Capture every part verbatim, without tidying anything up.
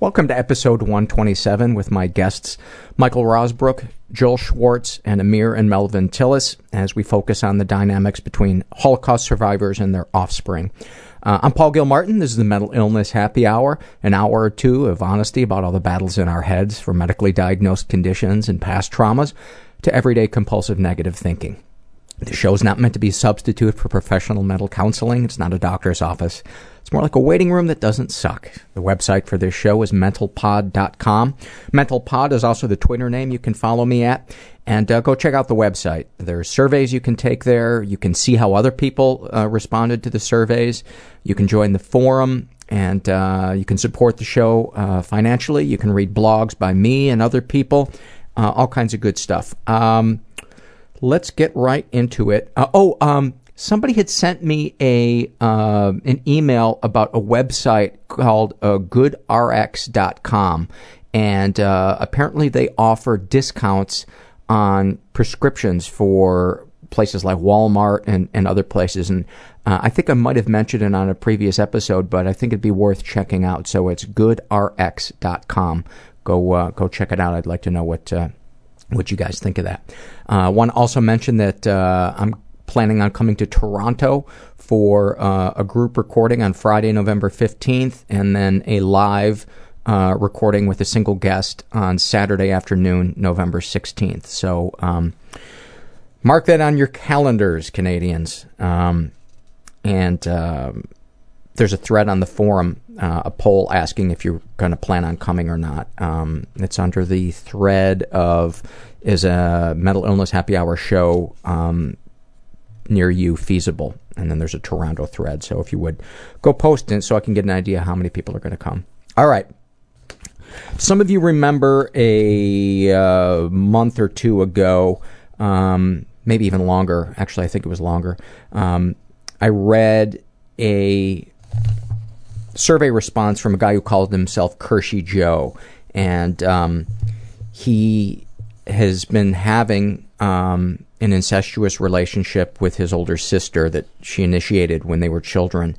Welcome to episode one twenty-seven with my guests, Michael Rozbruch, Joel Schwartz, and Amir and Melvin Tilles, as we focus on the dynamics between Holocaust survivors and their offspring. Uh, I'm Paul Gilmartin. This is the Mental Illness Happy Hour, an hour or two of honesty about all the battles in our heads, from medically diagnosed conditions and past traumas to everyday compulsive negative thinking. The show's not meant to be a substitute for professional mental counseling. It's not a doctor's office. It's more like a waiting room that doesn't suck. The website for this show is mental pod dot com. MentalPod is also the Twitter name you can follow me at. And uh, go check out the website. There are surveys you can take there. You can see how other people uh, responded to the surveys. You can join the forum. And uh, you can support the show uh, financially. You can read blogs by me and other people. Uh, all kinds of good stuff. Um... Let's get right into it. Uh, oh, um, somebody had sent me a uh, an email about a website called uh, good r x dot com, and uh, apparently they offer discounts on prescriptions for places like Walmart and, and other places. And uh, I think I might have mentioned it on a previous episode, but I think it'd be worth checking out. So it's good r x dot com. Go uh, go check it out. I'd like to know what... Uh, What you guys think of that. I uh, want to also mention that uh, I'm planning on coming to Toronto for uh, a group recording on Friday, November fifteenth, and then a live uh, recording with a single guest on Saturday afternoon, November sixteenth. So um, mark that on your calendars, Canadians. Um, and uh, there's a thread on the forum, uh, a poll asking if you're going to plan on coming or not. Um, it's under the thread of, is a mental illness happy hour show um, near you feasible? And then there's a Toronto thread. So if you would, go post it so I can get an idea how many people are going to come. All right. Some of you remember a uh, month or two ago, um, maybe even longer. Actually, I think it was longer. Um, I read a... survey response from a guy who called himself Kershie Joe, and um, he has been having um, an incestuous relationship with his older sister that she initiated when they were children,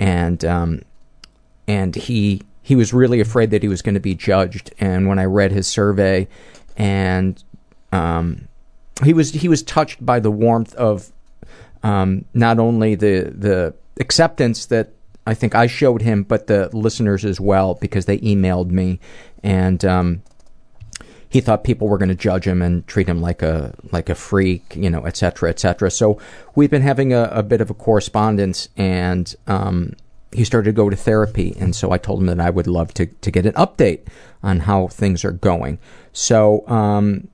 and um, and he he was really afraid that he was going to be judged. And when I read his survey, and um, he was he was touched by the warmth of um, not only the the acceptance that I think I showed him, but the listeners as well, because they emailed me, and um, he thought people were going to judge him and treat him like a like a freak, you know, et cetera, et cetera. So we've been having a, a bit of a correspondence, and um, he started to go to therapy, and so I told him that I would love to, to get an update on how things are going. So um,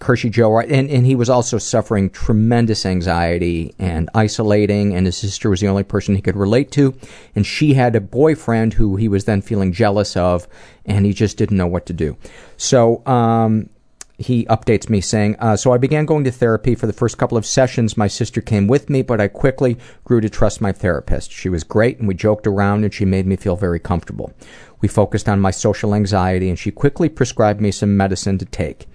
Kershie Joe, and, and he was also suffering tremendous anxiety and isolating, and his sister was the only person he could relate to, and she had a boyfriend who he was then feeling jealous of, and he just didn't know what to do. So um, he updates me saying, uh, so I began going to therapy. For the first couple of sessions, my sister came with me, but I quickly grew to trust my therapist. She was great, and we joked around, and she made me feel very comfortable. We focused on my social anxiety, and she quickly prescribed me some medicine to take.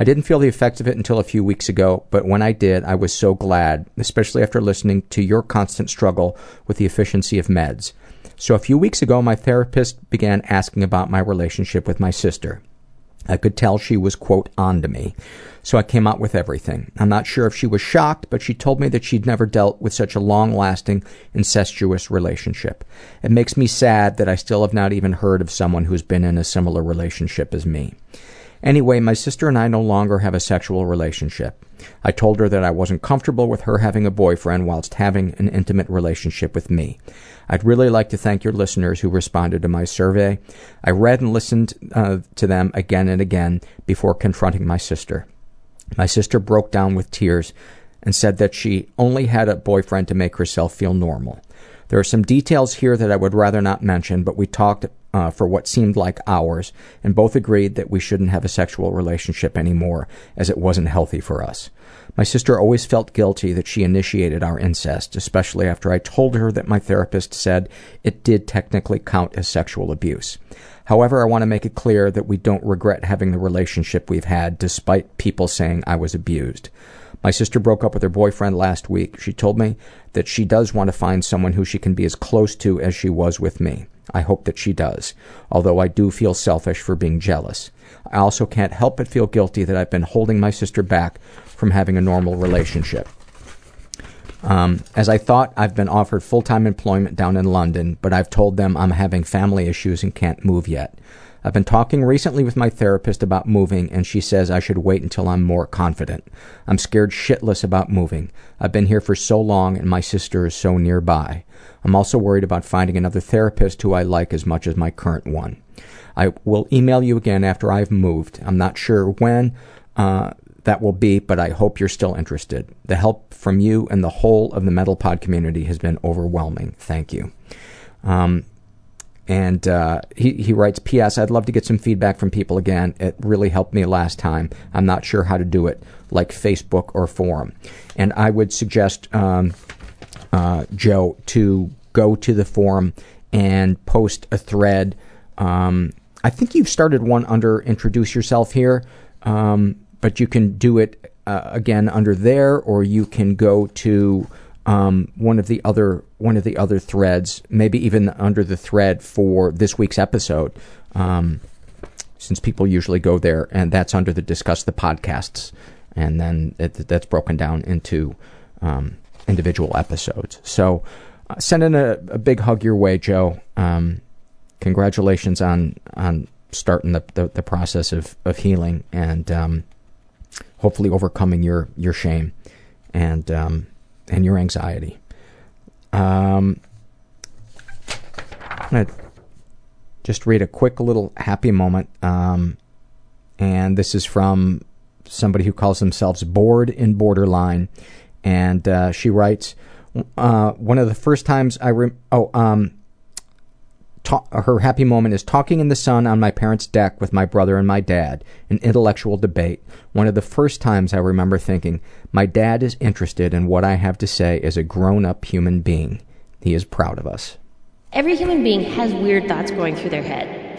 I didn't feel the effects of it until a few weeks ago, but when I did, I was so glad, especially after listening to your constant struggle with the efficiency of meds. So a few weeks ago, my therapist began asking about my relationship with my sister. I could tell she was, quote, on to me. So I came out with everything. I'm not sure if she was shocked, but she told me that she'd never dealt with such a long-lasting, incestuous relationship. It makes me sad that I still have not even heard of someone who's been in a similar relationship as me. Anyway, my sister and I no longer have a sexual relationship. I told her that I wasn't comfortable with her having a boyfriend whilst having an intimate relationship with me. I'd really like to thank your listeners who responded to my survey. I read and listened uh, to them again and again before confronting my sister. My sister broke down with tears and said that she only had a boyfriend to make herself feel normal. There are some details here that I would rather not mention, but we talked Uh, for what seemed like hours, and both agreed that we shouldn't have a sexual relationship anymore, as it wasn't healthy for us. My sister always felt guilty that she initiated our incest, especially after I told her that my therapist said it did technically count as sexual abuse. However, I want to make it clear that we don't regret having the relationship we've had, despite people saying I was abused. My sister broke up with her boyfriend last week. She told me that she does want to find someone who she can be as close to as she was with me. I hope that she does, although I do feel selfish for being jealous. I also can't help but feel guilty that I've been holding my sister back from having a normal relationship. Um, as I thought, I've been offered full-time employment down in London, but I've told them I'm having family issues and can't move yet. I've been talking recently with my therapist about moving, and she says I should wait until I'm more confident. I'm scared shitless about moving. I've been here for so long, and my sister is so nearby. I'm also worried about finding another therapist who I like as much as my current one. I will email you again after I've moved. I'm not sure when uh, that will be, but I hope you're still interested. The help from you and the whole of the MetalPod community has been overwhelming. Thank you. Um... And uh, he, he writes, P S I'd love to get some feedback from people again. It really helped me last time. I'm not sure how to do it, like Facebook or forum. And I would suggest, um, uh, Joe, to go to the forum and post a thread. Um, I think you've started one under Introduce Yourself here, um, but you can do it uh, again under there, or you can go to... Um, one of the other one of the other threads, maybe even under the thread for this week's episode, um, since people usually go there, and that's under the Discuss the Podcasts, and then it, that's broken down into um, individual episodes. So uh, sending a, a big hug your way, Joe. Um, congratulations on on starting the, the, the process of, of healing and um, hopefully overcoming your, your shame and um and your anxiety. Um, I'm going to just read a quick little happy moment. Um, and this is from somebody who calls themselves Bored in Borderline. And uh, she writes, uh, one of the first times I... Re- oh, um, ta- her happy moment is talking in the sun on my parents' deck with my brother and my dad, an intellectual debate. One of the first times I remember thinking, my dad is interested in what I have to say as a grown-up human being. He is proud of us. Every human being has weird thoughts going through their head.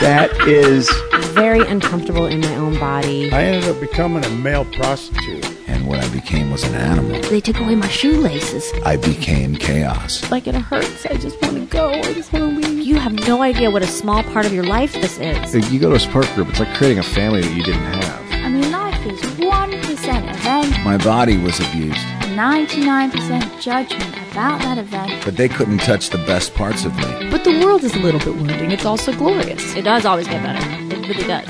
That is... Very uncomfortable in my own body. I ended up becoming a male prostitute. And what I became was an animal. They took away my shoelaces. I became chaos. Like, it hurts. I just want to go. I just want to leave. You have no idea what a small part of your life this is. You go to a support group, it's like creating a family that you didn't have. I mean, life is one percent event. My body was abused. ninety-nine percent judgment about that event. But they couldn't touch the best parts of me. But the world is a little bit wounding. It's also glorious. It does always get better. It really does.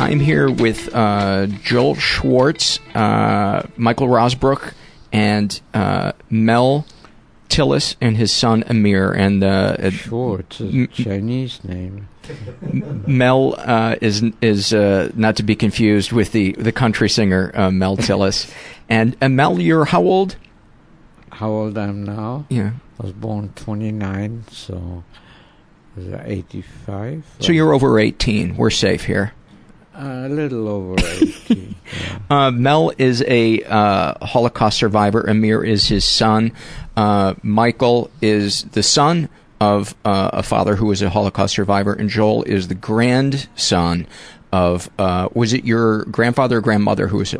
I'm here with uh, Joel Schwartz, uh, Michael Rozbruch, and uh, Mel Tilles and his son Amir. And uh, Schwartz is a Chinese name. Mel uh, is is uh, not to be confused with the, the country singer uh, Mel Tilles. And uh, Mel, you're how old? How old I am now? Yeah, I was born twenty-nine, so is that eighty-five? So you're over eighteen. We're safe here. Uh, a little over eighteen. Yeah. uh, Mel is a uh, Holocaust survivor. Amir is his son. Uh, Michael is the son of uh, a father who was a Holocaust survivor, and Joel is the grandson of. Uh, was it your grandfather or grandmother who was?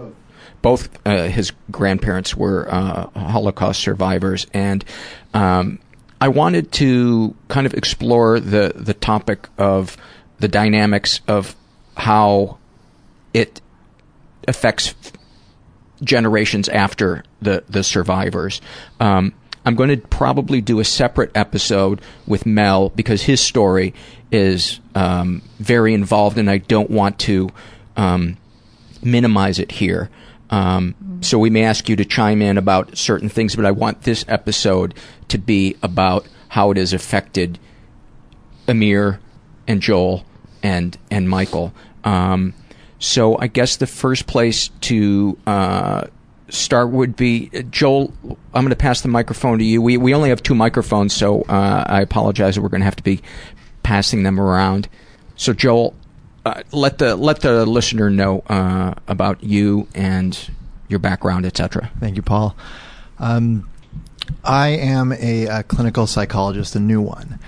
Both uh, his grandparents were uh, Holocaust survivors, and um, I wanted to kind of explore the the topic of the dynamics of how it affects generations after the, the survivors. Um, I'm going to probably do a separate episode with Mel because his story is um, very involved, and I don't want to um, minimize it here. Um, mm-hmm. So we may ask you to chime in about certain things, but I want this episode to be about how it has affected Amir and Joel and and Michael. Um, so I guess the first place to uh, start would be, uh, Joel, I'm going to pass the microphone to you. We we only have two microphones, so uh, I apologize. We're going to have to be passing them around. So Joel, uh, let the let the listener know uh, about you and your background, et cetera. Thank you, Paul. Um, I am a, a clinical psychologist, a new one.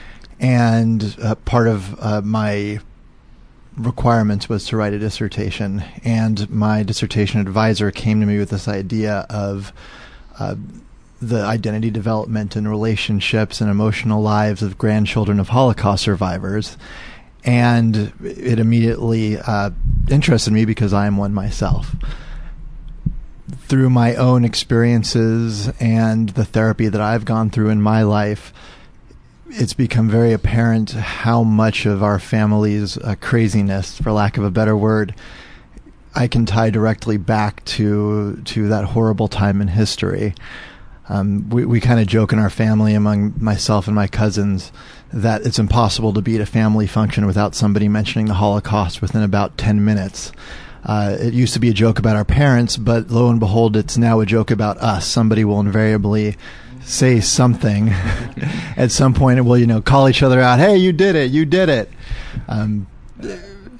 And uh, part of uh, my requirements was to write a dissertation. And my dissertation advisor came to me with this idea of uh, the identity development and relationships and emotional lives of grandchildren of Holocaust survivors. And it immediately uh, interested me because I am one myself. Through my own experiences and the therapy that I've gone through in my life, it's become very apparent how much of our family's uh, craziness, for lack of a better word, I can tie directly back to to that horrible time in history. Um, we we kind of joke in our family, among myself and my cousins, that it's impossible to be at a family function without somebody mentioning the Holocaust within about ten minutes. Uh, it used to be a joke about our parents, but lo and behold, it's now a joke about us. Somebody will invariably say something at some point. We'll, you know, call each other out. Hey, you did it. You did it. Um,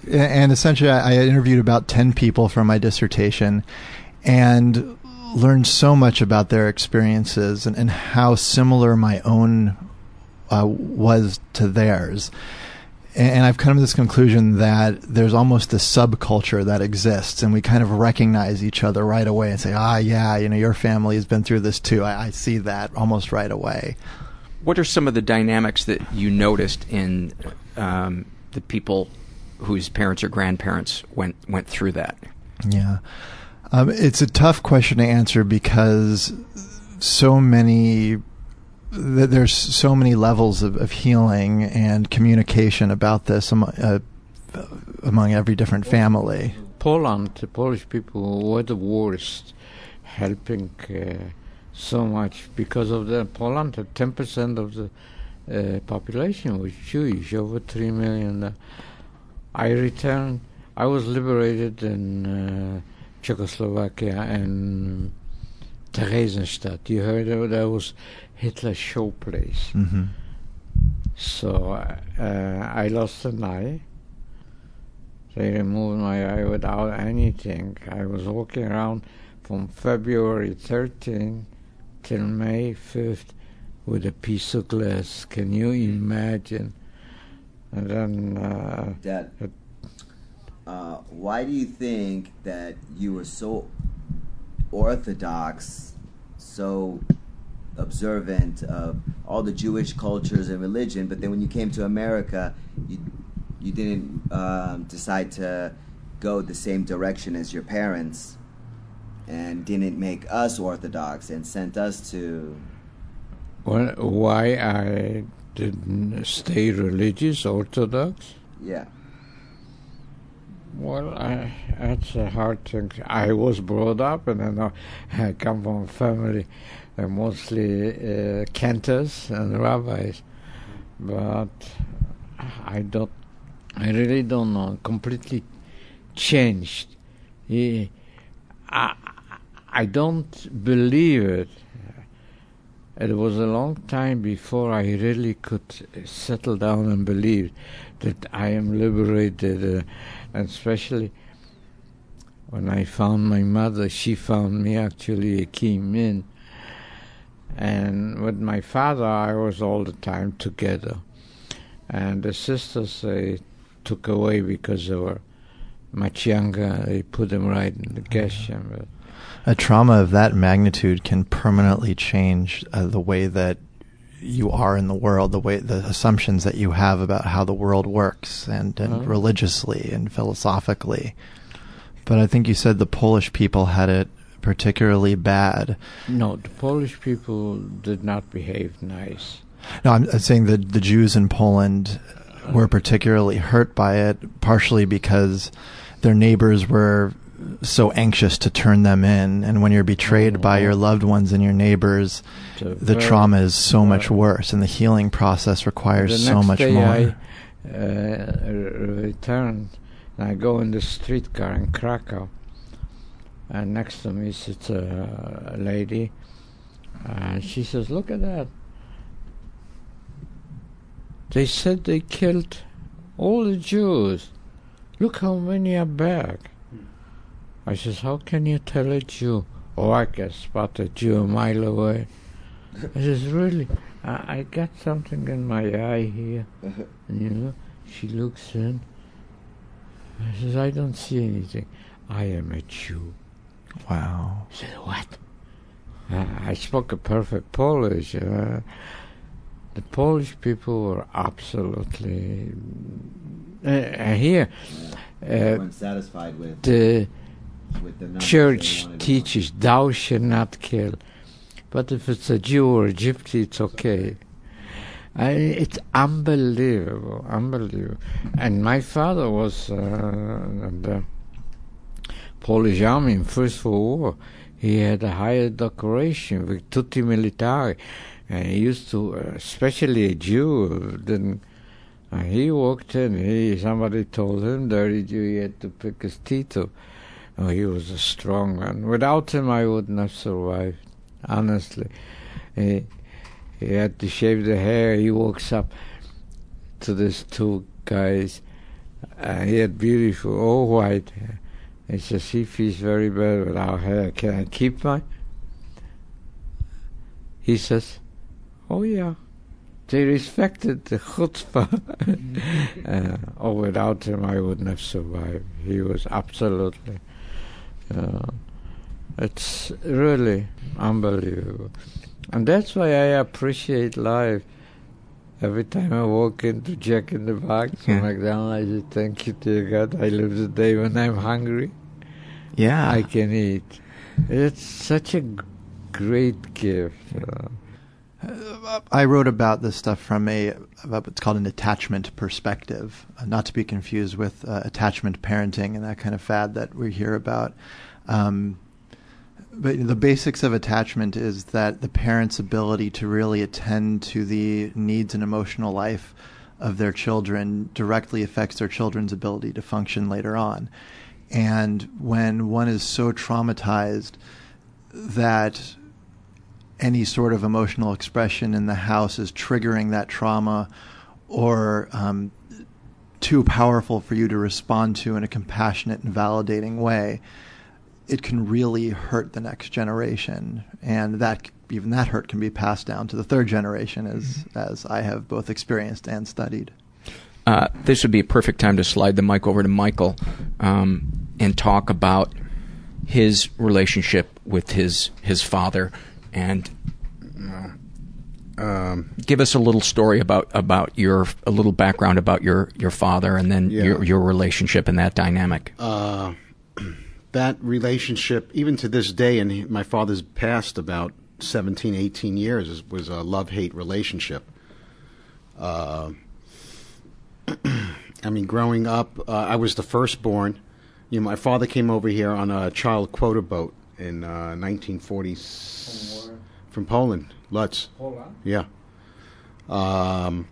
and essentially, I interviewed about ten people for my dissertation and learned so much about their experiences and, and how similar my own uh, was to theirs. And I've come to this conclusion that there's almost this subculture that exists, and we kind of recognize each other right away and say, ah, yeah, you know, your family has been through this too. I, I see that almost right away. What are some of the dynamics that you noticed in um, the people whose parents or grandparents went, went through that? Yeah. Um, it's a tough question to answer because so many... There's so many levels of, of healing and communication about this among, uh, among every different family. Poland, the Polish people were the worst, helping uh, so much because of the Poland. ten percent of the uh, population was Jewish, over three million. I returned. I was liberated in uh, Czechoslovakia and Theresienstadt. You heard of that? Was Hitler's showplace. Mm-hmm. So uh, I lost an eye. They removed my eye without anything. I was walking around from February thirteenth till May fifth with a piece of glass. Can you imagine? And then... Uh, Dad, it, uh, why do you think that you were so orthodox, so... observant of all the Jewish cultures and religion, but then when you came to America, you you didn't um, decide to go the same direction as your parents, and didn't make us Orthodox and sent us to... Well, why I didn't stay religious, Orthodox? Yeah. Well, I, that's a hard thing. I was brought up, and I know I come from a family... They're mostly uh, cantors and rabbis, but I don't. I really don't know. Completely changed. He, I, I don't believe it. It was a long time before I really could settle down and believe that I am liberated, uh, and especially when I found my mother. She found me actually. Came in. And with my father, I was all the time together. And the sisters, they took away because they were much younger. They put them right in the gas chamber. A trauma of that magnitude can permanently change uh, the way that you are in the world, the way the assumptions that you have about how the world works, and, and mm-hmm. religiously and philosophically. But I think you said the Polish people had it particularly bad. No, the Polish people did not behave nice. No, I'm, I'm saying that the Jews in Poland were particularly hurt by it, partially because their neighbors were so anxious to turn them in, and when you're betrayed oh. by your loved ones and your neighbors, the trauma is so uh, much worse, and the healing process requires so much more. The next day I uh, returned, and I go in the streetcar in Krakow, and next to me sits a lady, and she says, look at that. They said they killed all the Jews. Look how many are back. I says, how can you tell a Jew? Oh, I can spot a Jew a mile away. I says, really? I, I got something in my eye here. And you know, she looks in. I says, I don't see anything. I am a Jew. Wow. She said, what? Uh, I spoke a perfect Polish. Uh, the Polish people were absolutely... Uh, uh, here... Uh, satisfied with the, with the church teaches, thou shalt not kill. But if it's a Jew or a gypsy, it's okay. I, it's unbelievable, unbelievable. And my father was uh, in the Polish army in First World War. He had a higher decoration with tutti militari. And he used to, uh, especially a Jew, didn't... Uh, he walked in. He somebody told him that he had to pick his teeth up. Oh, he was a strong man. Without him, I wouldn't have survived. Honestly, he, he had to shave the hair. He walks up to these two guys. Uh, he had beautiful, all white hair. He says, "He feels very bad without hair. Can I keep mine?" He says, "Oh yeah." They respected the chutzpah. uh, or without him, I wouldn't have survived. He was absolutely... Uh, it's really unbelievable. And that's why I appreciate life. Every time I walk into Jack in the Box or McDonald's, I say, thank you, dear God, I live the day when I'm hungry. Yeah. I can eat. It's such a g- great gift. Uh, I wrote about this stuff from a what's called an attachment perspective, not to be confused with uh, attachment parenting and that kind of fad that we hear about. Um, but the basics of attachment is that the parent's ability to really attend to the needs and emotional life of their children directly affects their children's ability to function later on. And when one is so traumatized that any sort of emotional expression in the house is triggering that trauma or um, too powerful for you to respond to in a compassionate and validating way, it can really hurt the next generation. And that even that hurt can be passed down to the third generation, as, mm-hmm. as I have both experienced and studied. Uh, this would be a perfect time to slide the mic over to Michael um, and talk about his relationship with his, his father. And um, give us a little story about, about your a little background about your, your father and then yeah. your your relationship and that dynamic. Uh, that relationship, even to this day, and my father's passed about seventeen, eighteen years, was a love-hate relationship. Uh, I mean, growing up, uh, I was the firstborn. You know, my father came over here on a child quota boat. In uh, nineteen forty, from, from Poland, Lutz. Poland? Yeah. Um,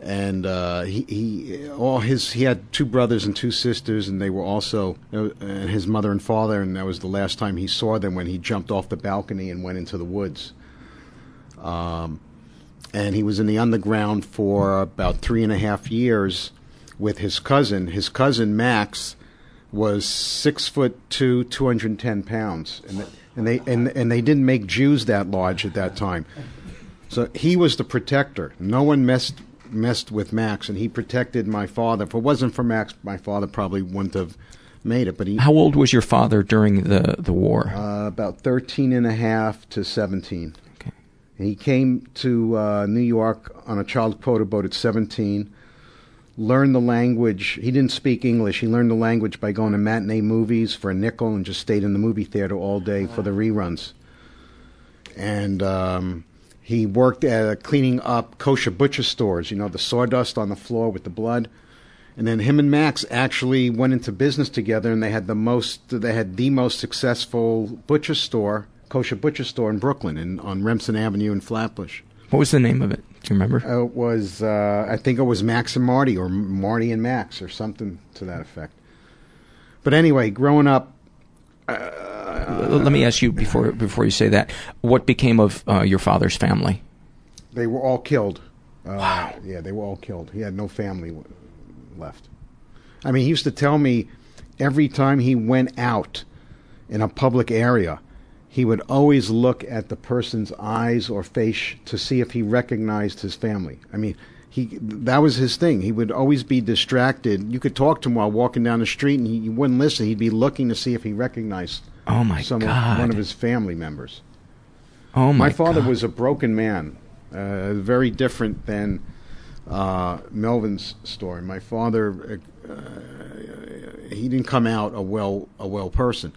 and uh, he, he, all his, he had two brothers and two sisters, and they were also uh, his mother and father. And that was the last time he saw them when he jumped off the balcony and went into the woods. Um, and he was in the underground for about three and a half years with his cousin. His cousin Max was six foot two, two hundred and ten pounds, and and they and and they didn't make Jews that large at that time, so he was the protector. No one messed messed with Max, and he protected my father. If it wasn't for Max, my father probably wouldn't have made it. But he, how old was your father during the the war? Uh, about thirteen and a half to seventeen. Okay, and he came to uh, New York on a child quota boat at seventeen. Learned the language. He didn't speak English. He learned the language by going to matinee movies for a nickel and just stayed in the movie theater all day for the reruns. And um, he worked at uh, cleaning up kosher butcher stores, you know, the sawdust on the floor with the blood. And then him and Max actually went into business together, and they had the most, they had the most successful butcher store, kosher butcher store in Brooklyn, in, on Remsen Avenue in Flatbush. What was the name of it? Do you remember? Uh, it was, uh, I think it was Max and Marty, or Marty and Max, or something to that effect. But anyway, growing up... Uh, Let me ask you, before before you say that, what became of uh, your father's family? They were all killed. Uh, wow. Yeah, they were all killed. He had no family left. I mean, he used to tell me every time he went out, in a public area, he would always look at the person's eyes or face to see if he recognized his family. I mean, he that was his thing. He would always be distracted. You could talk to him while walking down the street, and he you wouldn't listen. He'd be looking to see if he recognized oh my some God. Of, one of his family members. Oh my! My father God. was a broken man, uh, very different than uh, Melvin's story. My father, uh, he didn't come out a well a well person.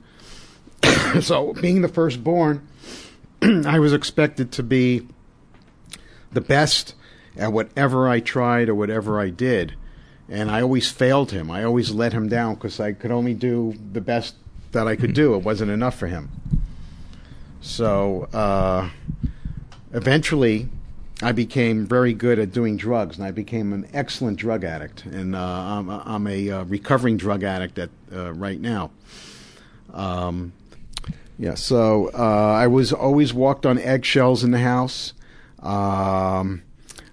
So, being the firstborn, I was expected to be the best at whatever I tried or whatever I did. And I always failed him. I always let him down because I could only do the best that I could do. It wasn't enough for him. So, uh, eventually, I became very good at doing drugs. And I became an excellent drug addict. And uh, I'm, I'm a uh, recovering drug addict at uh, right now. Um. Yeah, so uh, I was always walked on eggshells in the house. Um,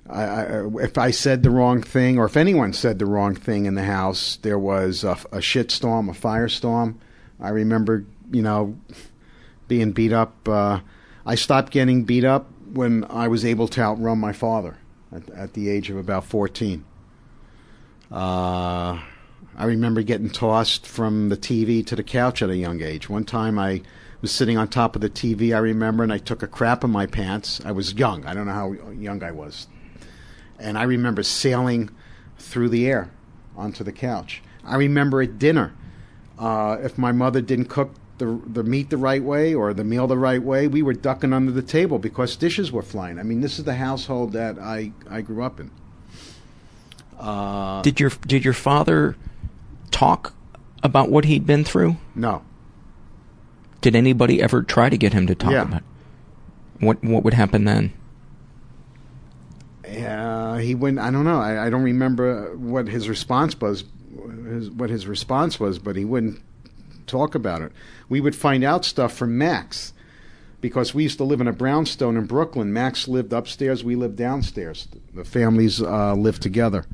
I, I, if I said the wrong thing, or if anyone said the wrong thing in the house, there was a, a shitstorm, a firestorm. I remember, you know, being beat up. Uh, I stopped getting beat up when I was able to outrun my father at, at the age of about fourteen. Uh, I remember getting tossed from the T V to the couch at a young age. One time I was sitting on top of the T V, I remember, and I took a crap in my pants. I was young. I don't know how young I was. And I remember sailing through the air onto the couch. I remember at dinner, uh, if my mother didn't cook the the meat the right way or the meal the right way, we were ducking under the table because dishes were flying. I mean, this is the household that I, I grew up in. Uh, did your did your father talk about what he'd been through? No. Did anybody ever try to get him to talk yeah. about it? What what would happen then? Uh, he went. I don't know. I, I don't remember what his response was. His, what his response was, but he wouldn't talk about it. We would find out stuff from Max because we used to live in a brownstone in Brooklyn. Max lived upstairs. We lived downstairs. The families uh, lived together,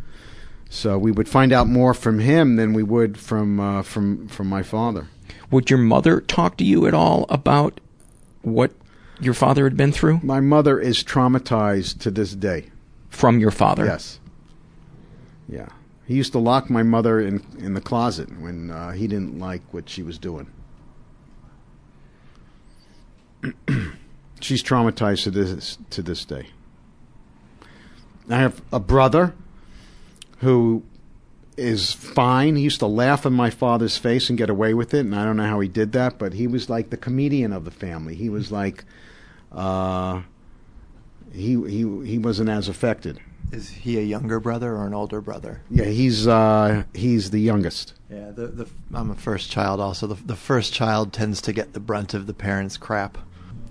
so we would find out more from him than we would from uh, from from my father. Would your mother talk to you at all about what your father had been through? My mother is traumatized to this day. From your father? Yes. Yeah. He used to lock my mother in, in the closet when uh, he didn't like what she was doing. She's traumatized to this to this day. I have a brother who is fine. He used to laugh in my father's face and get away with it, and I don't know how he did that, but he was like the comedian of the family. He was like, uh, he he he wasn't as affected. Is he a younger brother or an older brother? Yeah, he's uh, he's the youngest. Yeah, the, the I'm a first child also. The, the first child tends to get the brunt of the parents' crap.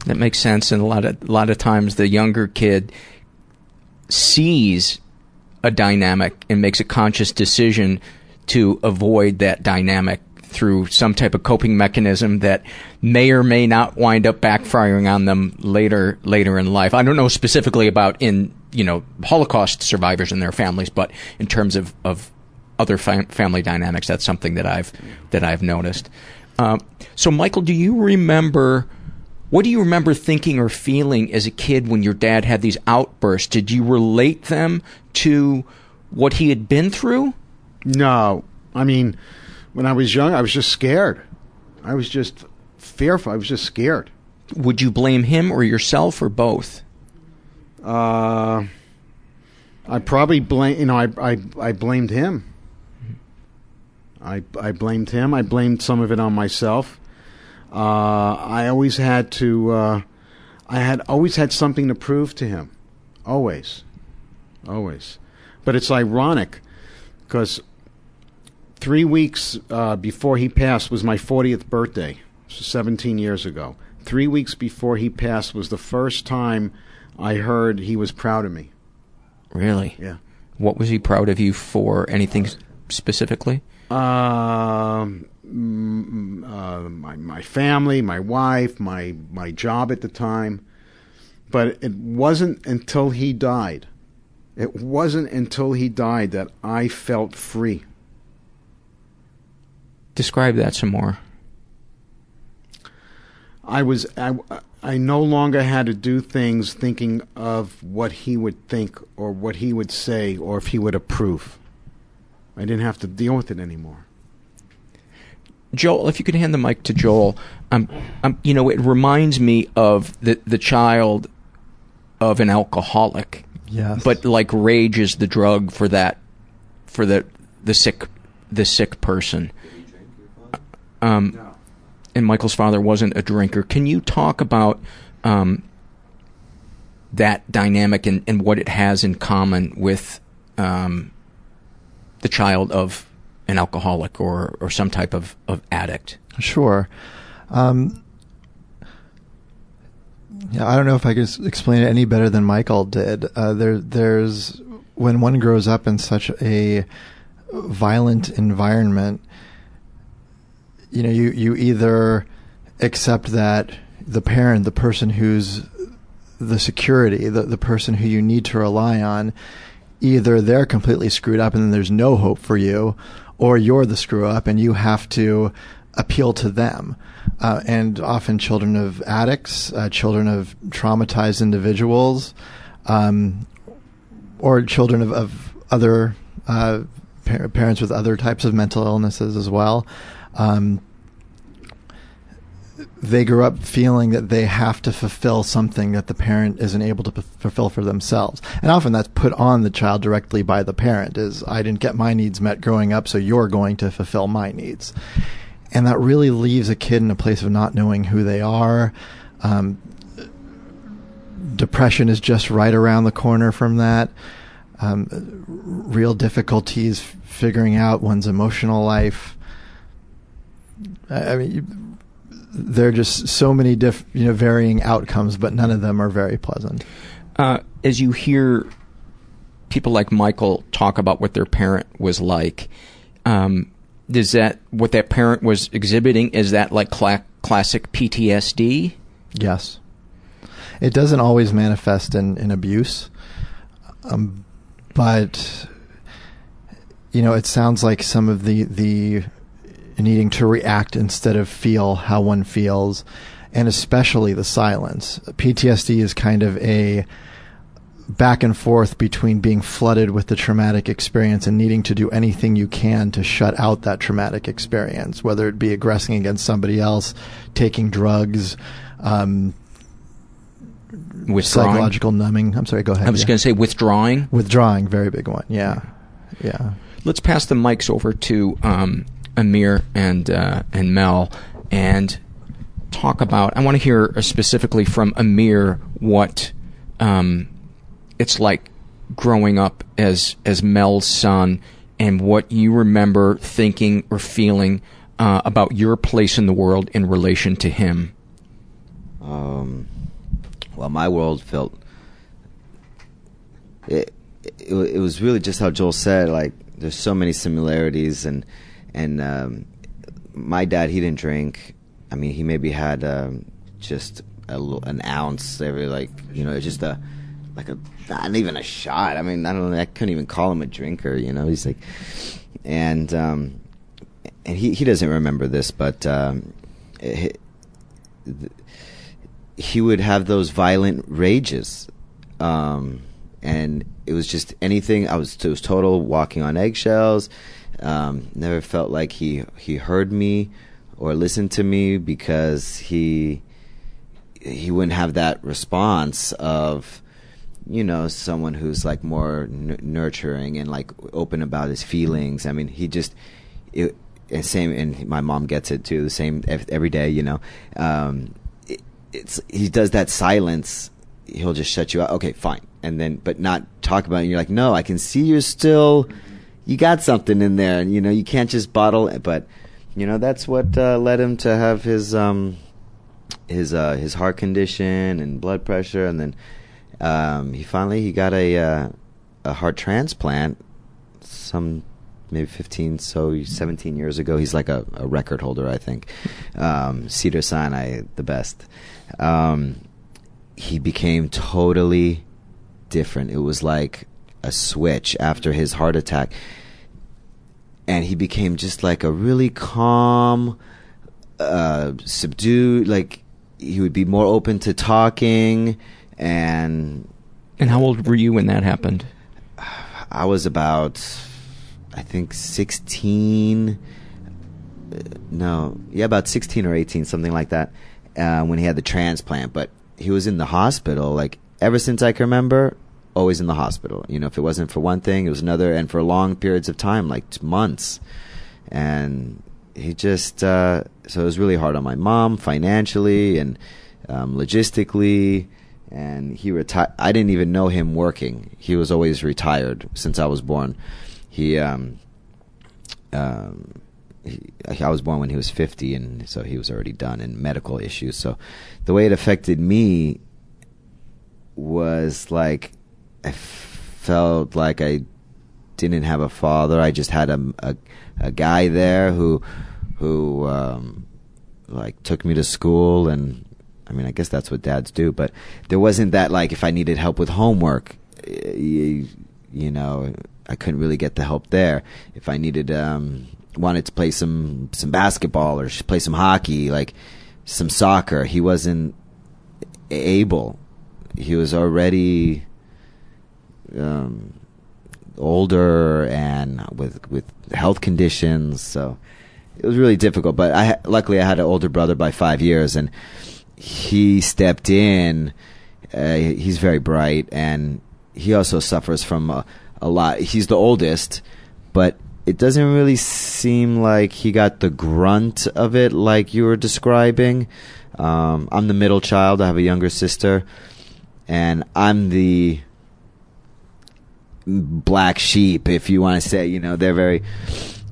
That makes sense, and a lot of a lot of times the younger kid sees a dynamic and makes a conscious decision to avoid that dynamic through some type of coping mechanism that may or may not wind up backfiring on them later later in life. I don't know specifically about in you know Holocaust survivors and their families, but in terms of of other fam- family dynamics, that's something that I've that I've noticed. Um, so, Michael, do you remember? What do you remember thinking or feeling as a kid when your dad had these outbursts? Did you relate them to what he had been through? No. I mean, when I was young, I was just scared. I was just fearful. I was just scared. Would you blame him or yourself or both? Uh, I probably blame, you know, I, I, I blamed him. I, I blamed him. I blamed some of it on myself. Uh, I always had to, uh, I had always had something to prove to him. Always. Always. But it's ironic because three weeks uh, before he passed was my fortieth birthday, so seventeen years ago. Three weeks before he passed was the first time I heard he was proud of me. Really? Yeah. What was he proud of you for? Anything specifically? Um... Uh, Uh, my my family, my wife, my my job at the time, but it wasn't until he died. It wasn't until he died that I felt free. Describe that some more. I was I, I no longer had to do things thinking of what he would think or what he would say or if he would approve. I didn't have to deal with it anymore. Joel, if you could hand the mic to Joel, um, um, you know, it reminds me of the the child of an alcoholic. Yes. But like rage is the drug for that, for the the sick the sick person. Um, no. And Michael's father wasn't a drinker. Can you talk about um, that dynamic and, and what it has in common with um, the child of an alcoholic or, or some type of, of addict? Sure. Um, yeah, I don't know if I can explain it any better than Michael did. Uh, there, there's when one grows up in such a violent environment, you know, you, you either accept that the parent, the person who's the security, the, the person who you need to rely on, either they're completely screwed up and then there's no hope for you, or you're the screw up and you have to appeal to them. Uh, and often children of addicts, uh, children of traumatized individuals, um, or children of, of other uh, par- parents with other types of mental illnesses as well, Um, they grew up feeling that they have to fulfill something that the parent isn't able to p- fulfill for themselves. And often that's put on the child directly by the parent, is I didn't get my needs met growing up, so you're going to fulfill my needs. And that really leaves a kid in a place of not knowing who they are. Um, depression is just right around the corner from that. Um, real difficulties f- figuring out one's emotional life. I mean, there are just so many diff, you know, varying outcomes, but none of them are very pleasant. Uh, as you hear people like Michael talk about what their parent was like, um, does that, what that parent was exhibiting, is that like cl- classic P T S D? Yes. It doesn't always manifest in, in abuse, um, but, you know, it sounds like some of the... the needing to react instead of feel how one feels, and especially the silence. P T S D is kind of a back and forth between being flooded with the traumatic experience and needing to do anything you can to shut out that traumatic experience, whether it be aggressing against somebody else, taking drugs, um, withdrawing. Psychological numbing. I'm sorry, go ahead. I was yeah. going to say withdrawing. Withdrawing, very big one, yeah. yeah. Let's pass the mics over to... Um, Amir and uh, and Mel, and talk about, I want to hear specifically from Amir what um, it's like growing up as, as Mel's son, and what you remember thinking or feeling uh, about your place in the world in relation to him. Um, well, my world felt, it, it, it was really just how Joel said, like, there's so many similarities, and And um, my dad, he didn't drink. I mean, he maybe had um, just a, an ounce every, like, you know, just a, like a, not even a shot. I mean, I don't know, I couldn't even call him a drinker, you know. He's like, and um, and he, he doesn't remember this, but um, it, he would have those violent rages. Um, and it was just anything, I was, it was total walking on eggshells. Um, never felt like he, he heard me or listened to me, because he he wouldn't have that response of, you know, someone who's like more n- nurturing and like open about his feelings. I mean, he just it, and same, and my mom gets it too. The same every day, you know. Um, it, it's he does that silence. He'll just shut you out. Okay, fine, and then but not talk about it. And you're like, no, I can see you're still. You got something in there, and you know you can't just bottle it. But you know that's what uh, led him to have his um, his uh, his heart condition and blood pressure, and then um, he finally he got a uh, a heart transplant. Some maybe fifteen, so seventeen years ago. He's like a, a record holder, I think. Um, Cedars-Sinai, the best. Um, he became totally different. It was like a switch after his heart attack, and he became just like a really calm, uh, subdued, like he would be more open to talking. And and how old were you when that happened? I was about, I think, sixteen. No, yeah, about sixteen or eighteen, something like that, uh, when he had the transplant. But he was in the hospital, like, ever since I can remember, always in the hospital. You know, if it wasn't for one thing, it was another, and for long periods of time, like months. And he just, uh, so it was really hard on my mom financially and um, logistically. And he retired. I didn't even know him working. He was always retired since I was born. He, um, um, he, I was born when he was fifty, and so he was already done in medical issues. So the way it affected me was like I felt like I didn't have a father. I just had a a, a guy there who who um, like took me to school and. I mean, I guess that's what dads do, but there wasn't that, like, if I needed help with homework, you, you know, I couldn't really get the help there. If I needed, um, wanted to play some, some basketball or play some hockey, like some soccer, he wasn't able. He was already um, older and with with health conditions, so it was really difficult. But I luckily I had an older brother by five years, and he stepped in. Uh, he's very bright, and he also suffers from a, a lot. He's the oldest, but it doesn't really seem like he got the grunt of it like you were describing. Um, I'm the middle child. I have a younger sister, and I'm the black sheep, if you want to say. You know, they're very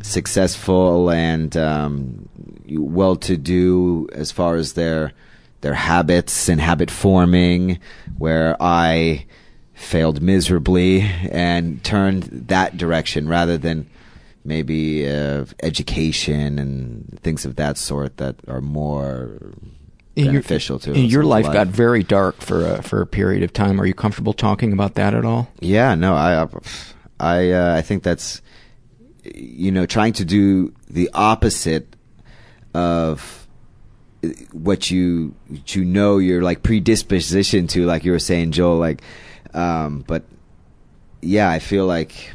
successful and um, well-to-do as far as their their habits and habit forming, where I failed miserably and turned that direction rather than maybe uh, education and things of that sort that are more and beneficial to us. Your life, life got very dark for a, for a period of time. Are you comfortable talking about that at all? Yeah, no, I, I, uh, I think that's, you know, trying to do the opposite of what you you know you're like predisposition to, like you were saying, Joel, like um but yeah, I feel like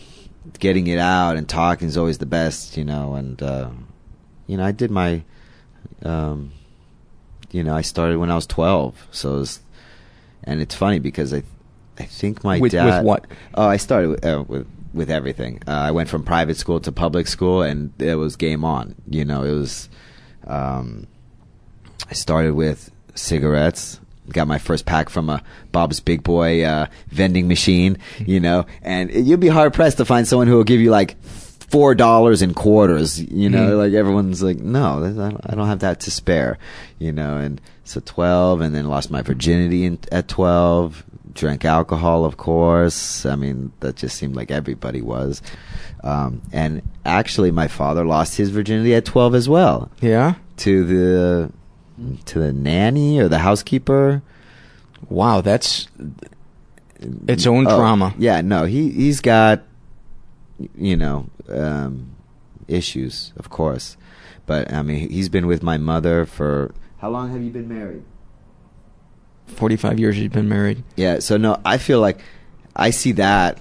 getting it out and talking is always the best, you know. And uh you know, I did my um you know, I started when I was twelve, so it was, and it's funny because I I think my with, dad with what oh I started with, uh, with with everything. uh, I went from private school to public school, and it was game on, you know. It was um I started with cigarettes, got my first pack from a Bob's Big Boy uh, vending machine, you know, and it, you'd be hard-pressed to find someone who will give you, like, four dollars in quarters, you know, mm-hmm. like, everyone's like, no, I don't have that to spare, you know. And so twelve, and then lost my virginity in, at twelve, drank alcohol, of course. I mean, that just seemed like everybody was. Um, and actually, my father lost his virginity at twelve as well. Yeah? To the... to the nanny or the housekeeper. Wow, that's its own oh, trauma. Yeah, no, he, he's got, you know, um, issues, of course. But, I mean, he's been with my mother for... How long have you been married? forty-five years you've been married. Yeah, so, no, I feel like I see that.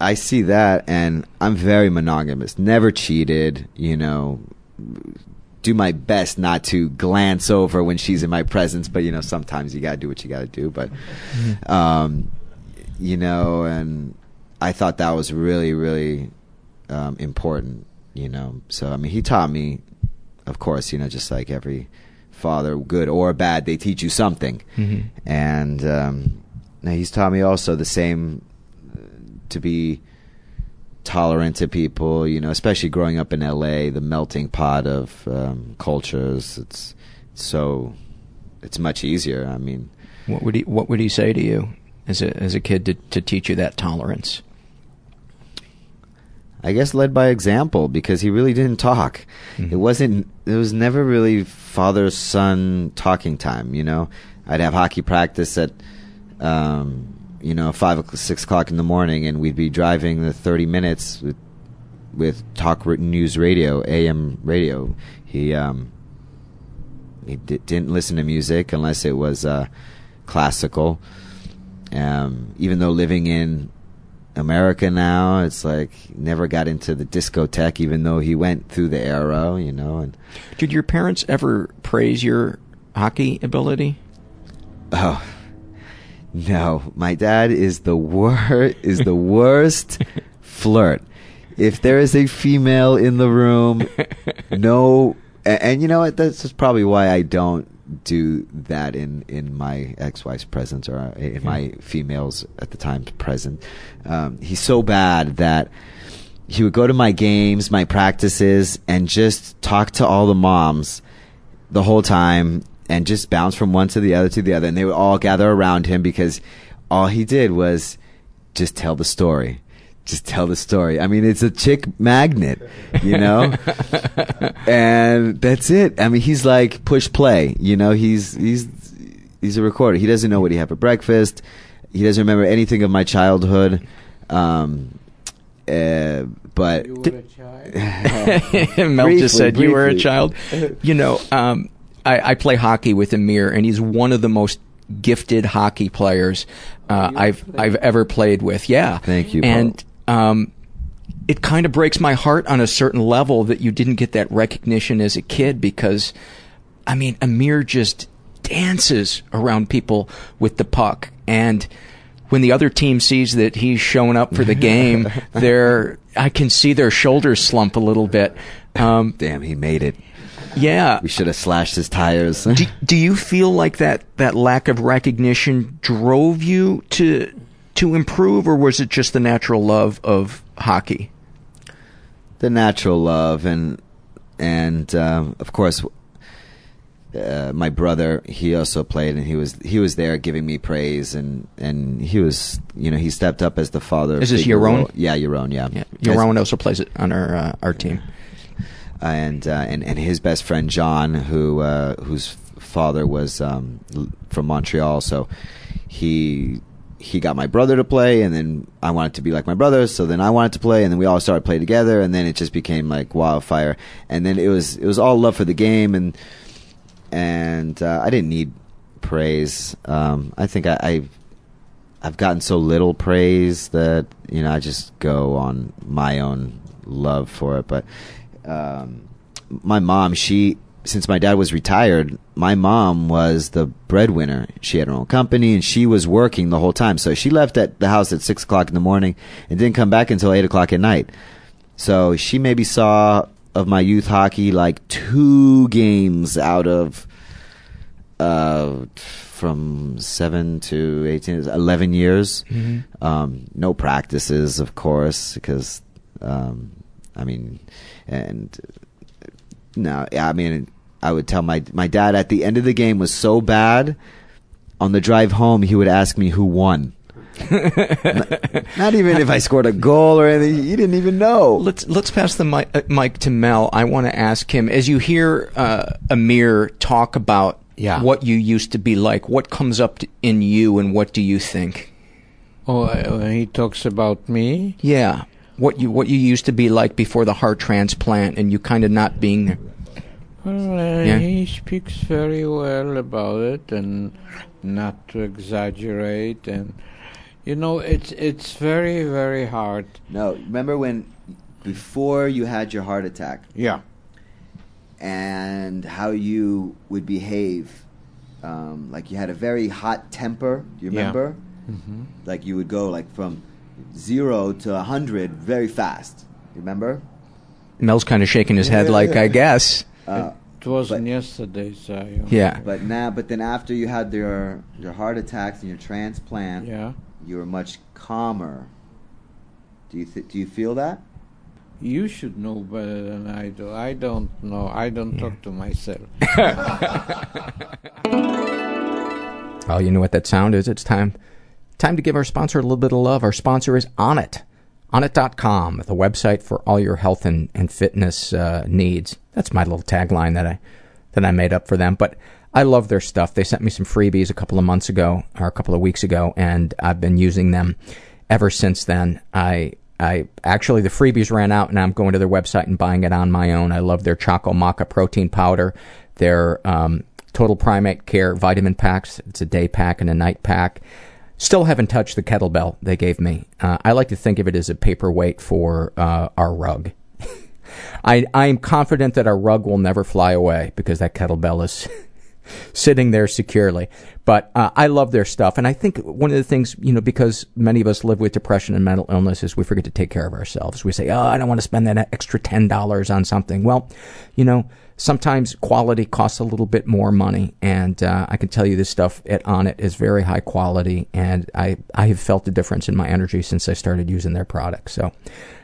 I see that, and I'm very monogamous. Never cheated, you know... do my best not to glance over when she's in my presence, but you know, sometimes you gotta do what you gotta do. But um you know, and I thought that was really, really um important, you know. So I mean, he taught me, of course, you know, just like every father, good or bad, they teach you something. Mm-hmm. And um now he's taught me also the same, uh, to be tolerant to people, you know, especially growing up in L A, the melting pot of um, cultures. It's so, it's much easier. I mean, what would he what would he say to you as a as a kid to, to teach you that tolerance? I guess led by example, because he really didn't talk. Mm-hmm. It wasn't. It was never really father son talking time. You know, I'd have hockey practice at. Um, you know, five o'clock, six o'clock in the morning, and we'd be driving the thirty minutes with, with talk news radio, A M radio. He, um, He d- didn't listen to music unless it was uh, classical. Um, even though living in America now, it's like never got into the discotheque, even though he went through the era, you know. And did your parents ever praise your hockey ability? Oh no, my dad is the wor- is the worst flirt. If there is a female in the room, no, and, and you know what? That's probably why I don't do that in in my ex-wife's presence or in my female's at the time present. Um, he's so bad that he would go to my games, my practices, and just talk to all the moms the whole time and just bounce from one to the other to the other, and they would all gather around him because all he did was just tell the story. Just tell the story. I mean, it's a chick magnet, you know? And that's it. I mean, he's like push play, you know? He's he's he's a recorder. He doesn't know what he had for breakfast. He doesn't remember anything of my childhood. Um, uh, but you were a child. Uh, Mel briefly, just said briefly. You were a child. You know, um, I, I play hockey with Amir, and he's one of the most gifted hockey players uh, I've played. I've ever played with. Yeah, thank you, Paul. And Um, it kind of breaks my heart on a certain level that you didn't get that recognition as a kid because, I mean, Amir just dances around people with the puck. And when the other team sees that he's showing up for the game, they're, I can see their shoulders slump a little bit. Um, Damn, he made it. Yeah. We should have slashed his tires. do, do you feel like that, that lack of recognition drove you to... to improve, or was it just the natural love of hockey? The natural love, and and um, of course, uh, my brother, he also played, and he was he was there giving me praise, and, and he was, you know, he stepped up as the father. Is this Yaron? Yeah, Yaron. Yeah, yeah. Yaron also plays it on our uh, our team, uh, and uh, and and his best friend John, who uh, whose father was um, from Montreal, so he. He got my brother to play, and then I wanted to be like my brother, so then I wanted to play, and then we all started playing together, and then it just became like wildfire. And then it was it was all love for the game, and and uh, I didn't need praise. Um, I think I, I I've gotten so little praise that, you know, I just go on my own love for it. But um, my mom, she. Since my dad was retired, my mom was the breadwinner. She had her own company, and she was working the whole time. So she left at the house at six o'clock in the morning and didn't come back until eight o'clock at night. So she maybe saw of my youth hockey like two games out of uh, from seven to eighteen, eleven years. Mm-hmm. Um, no practices, of course, because um, I mean, and no, I mean. I would tell my my dad at the end of the game was so bad. On the drive home, he would ask me who won. not, not even if I scored a goal or anything. He didn't even know. Let's let's pass the mic, uh, mic to Mel. I want to ask him, as you hear uh, Amir talk about yeah. what you used to be like, what comes up to, in you, and what do you think? Oh, uh, he talks about me. Yeah, what you what you used to be like before the heart transplant, and you kind of not being there. Well, uh, yeah. He speaks very well about it, and not to exaggerate. And you know, it's it's very very hard. No, remember when before you had your heart attack? Yeah. And how you would behave, um, like you had a very hot temper. Do you remember? Yeah. Mm-hmm. Like you would go like from zero to a hundred very fast. Remember? Mel's kind of shaking his head, like I guess. Uh, it wasn't but, yesterday, so yeah. But now, but then after you had your your heart attacks and your transplant, yeah. you were much calmer. Do you th- do you feel that? You should know better than I do. I don't know. I don't yeah. talk to myself. Oh, you know what that sound is? It's time time to give our sponsor a little bit of love. Our sponsor is Onnit. Onnit dot com, the website for all your health and, and fitness uh, needs. That's my little tagline that I that I made up for them. But I love their stuff. They sent me some freebies a couple of months ago, or a couple of weeks ago, and I've been using them ever since then. I I actually, the freebies ran out, and I'm going to their website and buying it on my own. I love their Choco Maca protein powder, their um, Total Primate Care vitamin packs. It's a day pack and a night pack. Still haven't touched the kettlebell they gave me. Uh, I like to think of it as a paperweight for uh, our rug. I, I am confident that our rug will never fly away because that kettlebell is sitting there securely. But uh, I love their stuff. And I think one of the things, you know, because many of us live with depression and mental illness is we forget to take care of ourselves. We say, oh, I don't want to spend that extra ten dollars on something. Well, you know, sometimes quality costs a little bit more money. And uh, I can tell you this stuff at Onnit is very high quality. And I, I have felt the difference in my energy since I started using their products. So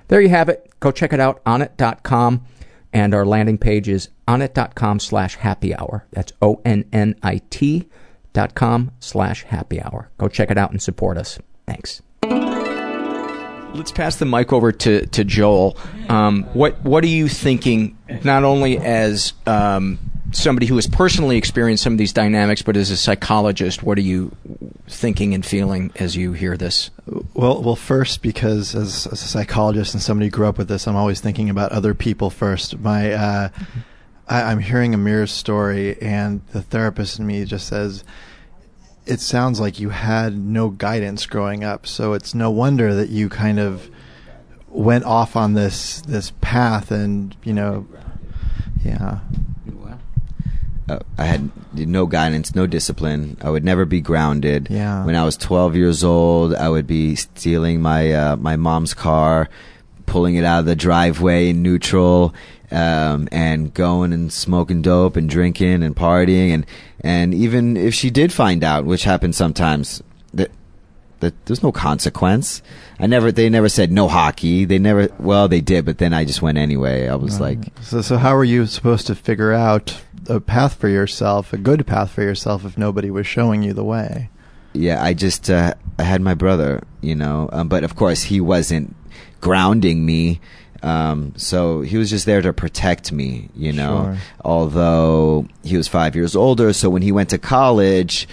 there you have it. Go check it out, onnit dot com. And our landing page is onnit.com slash happy hour. That's O N N I T dot com slash happy hour. Go check it out and support us. Thanks. Let's pass the mic over to, to Joel. Um, what what are you thinking, not only as um, somebody who has personally experienced some of these dynamics, but as a psychologist, what are you thinking and feeling as you hear this? Well, well, first, because as, as a psychologist and somebody who grew up with this, I'm always thinking about other people first. My, uh, mm-hmm. I, I'm hearing Amir's story, and the therapist in me just says, it sounds like you had no guidance growing up, so it's no wonder that you kind of went off on this this path, and, you know, yeah. Uh, I had no guidance, no discipline. I would never be grounded. Yeah. When I was twelve years old, I would be stealing my uh, my mom's car, pulling it out of the driveway in neutral, um, and going and smoking dope and drinking and partying. And, and even if she did find out, which happens sometimes, that, that there's no consequence. I never. They never said no hockey. They never. Well, they did, but then I just went anyway. I was right. like, so. So how were you supposed to figure out a path for yourself, a good path for yourself, if nobody was showing you the way? Yeah, I just uh, I had my brother, you know, um, but of course he wasn't grounding me, um, so he was just there to protect me, you know. Sure. Although he was five years older, so when he went to college,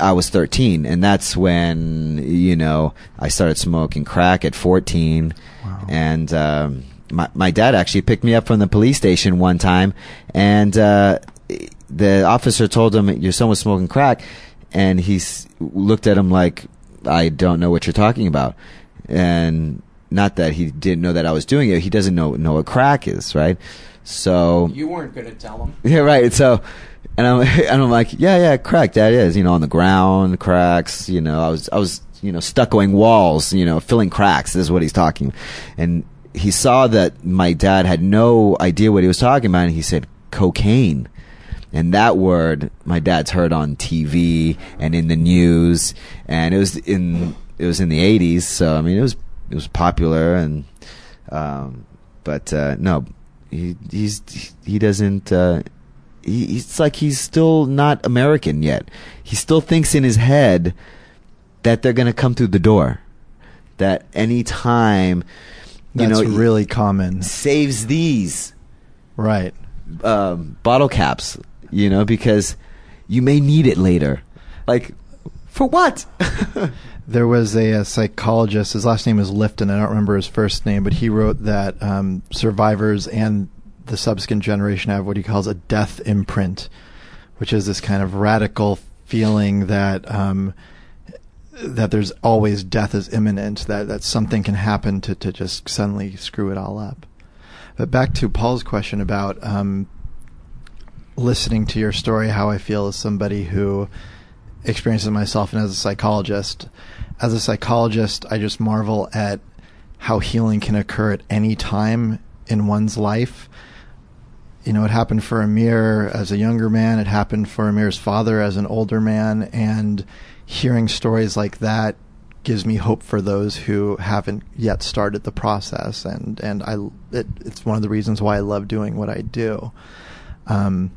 I was thirteen, and that's when, you know, I started smoking crack at fourteen. Wow. And um, my my dad actually picked me up from the police station one time, and uh, the officer told him, your son was smoking crack, and he s- looked at him like, I don't know what you're talking about. And not that he didn't know that I was doing it, he doesn't know, know what crack is, right? So you weren't going to tell him. Yeah, right. So... And I'm, and I'm like, yeah, yeah, crack, that is, you know, on the ground, cracks, you know, I was, I was, you know, stuccoing walls, you know, filling cracks, this is what he's talking. And he saw that my dad had no idea what he was talking about, and he said, cocaine. And that word, my dad's heard on T V and in the news, and it was in, it was in the eighties, so, I mean, it was, it was popular, and, um, but, uh, no, he, he's, he doesn't, uh, He, it's like he's still not American yet. He still thinks in his head that they're going to come through the door. That any time, you That's know, really common. Saves these, right? Um, bottle caps, you know, because you may need it later. Like, for what? There was a, a psychologist. His last name is Lifton. I don't remember his first name, but he wrote that um, survivors and the subsequent generation have what he calls a death imprint, which is this kind of radical feeling that um, that there's always death is imminent, that, that something can happen to, to just suddenly screw it all up. But back to Paul's question about um, listening to your story, how I feel as somebody who experiences myself and as a psychologist. As a psychologist, I just marvel at how healing can occur at any time in one's life. You know, it happened for Amir as a younger man. It happened for Amir's father as an older man. And hearing stories like that gives me hope for those who haven't yet started the process. And, and I, it, it's one of the reasons why I love doing what I do. Um,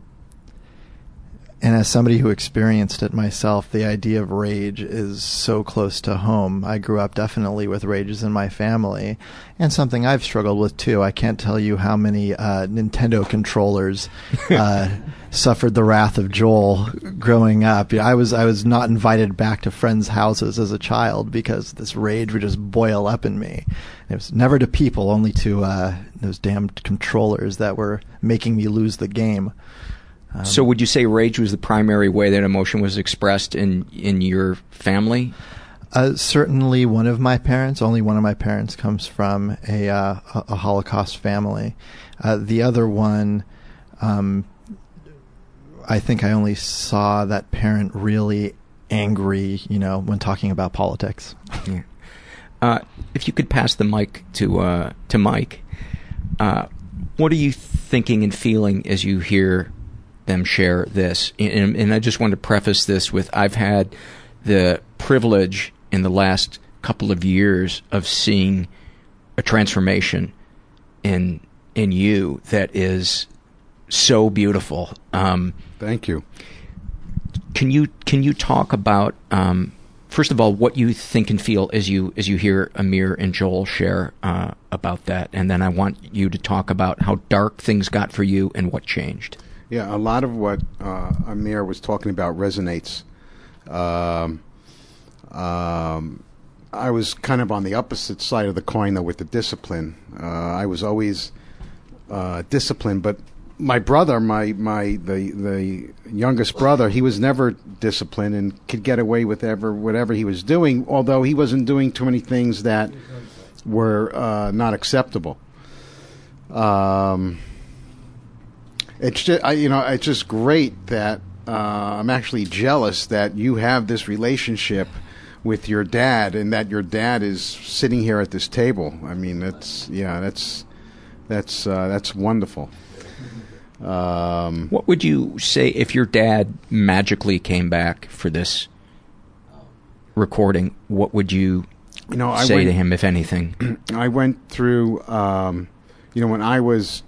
and as somebody who experienced it myself, the idea of rage is so close to home. I grew up definitely with rages in my family, and something I've struggled with too. I can't tell you how many uh, Nintendo controllers uh, suffered the wrath of Joel growing up. I was I was not invited back to friends' houses as a child because this rage would just boil up in me. It was never to people, only to uh, those damned controllers that were making me lose the game. Um, so would you say rage was the primary way that emotion was expressed in, in your family? Uh, certainly one of my parents, only one of my parents comes from a, uh, a Holocaust family. Uh, the other one, um, I think I only saw that parent really angry, you know, when talking about politics. Yeah. Uh, if you could pass the mic to, uh, to Mike, uh, what are you thinking and feeling as you hear them share this? And, and I just want to preface this with, I've had the privilege in the last couple of years of seeing a transformation in in you that is so beautiful. Um, Thank you. Can you can you talk about um, first of all what you think and feel as you as you hear Amir and Joel share uh, about that, and then I want you to talk about how dark things got for you and what changed. Yeah, a lot of what uh, Amir was talking about resonates. Um, um, I was kind of on the opposite side of the coin, though, with the discipline. Uh, I was always uh, disciplined, but my brother, my my the the youngest brother, he was never disciplined and could get away with ever whatever he was doing. Although he wasn't doing too many things that were uh, not acceptable. Um, it's just, I, you know, it's just great that. Uh, I'm actually jealous that you have this relationship with your dad, and that your dad is sitting here at this table. I mean, that's yeah, that's that's uh, that's wonderful. Um, what would you say if your dad magically came back for this recording? What would you, you know, say I went, to him, if anything? I went through, um, you know, when I was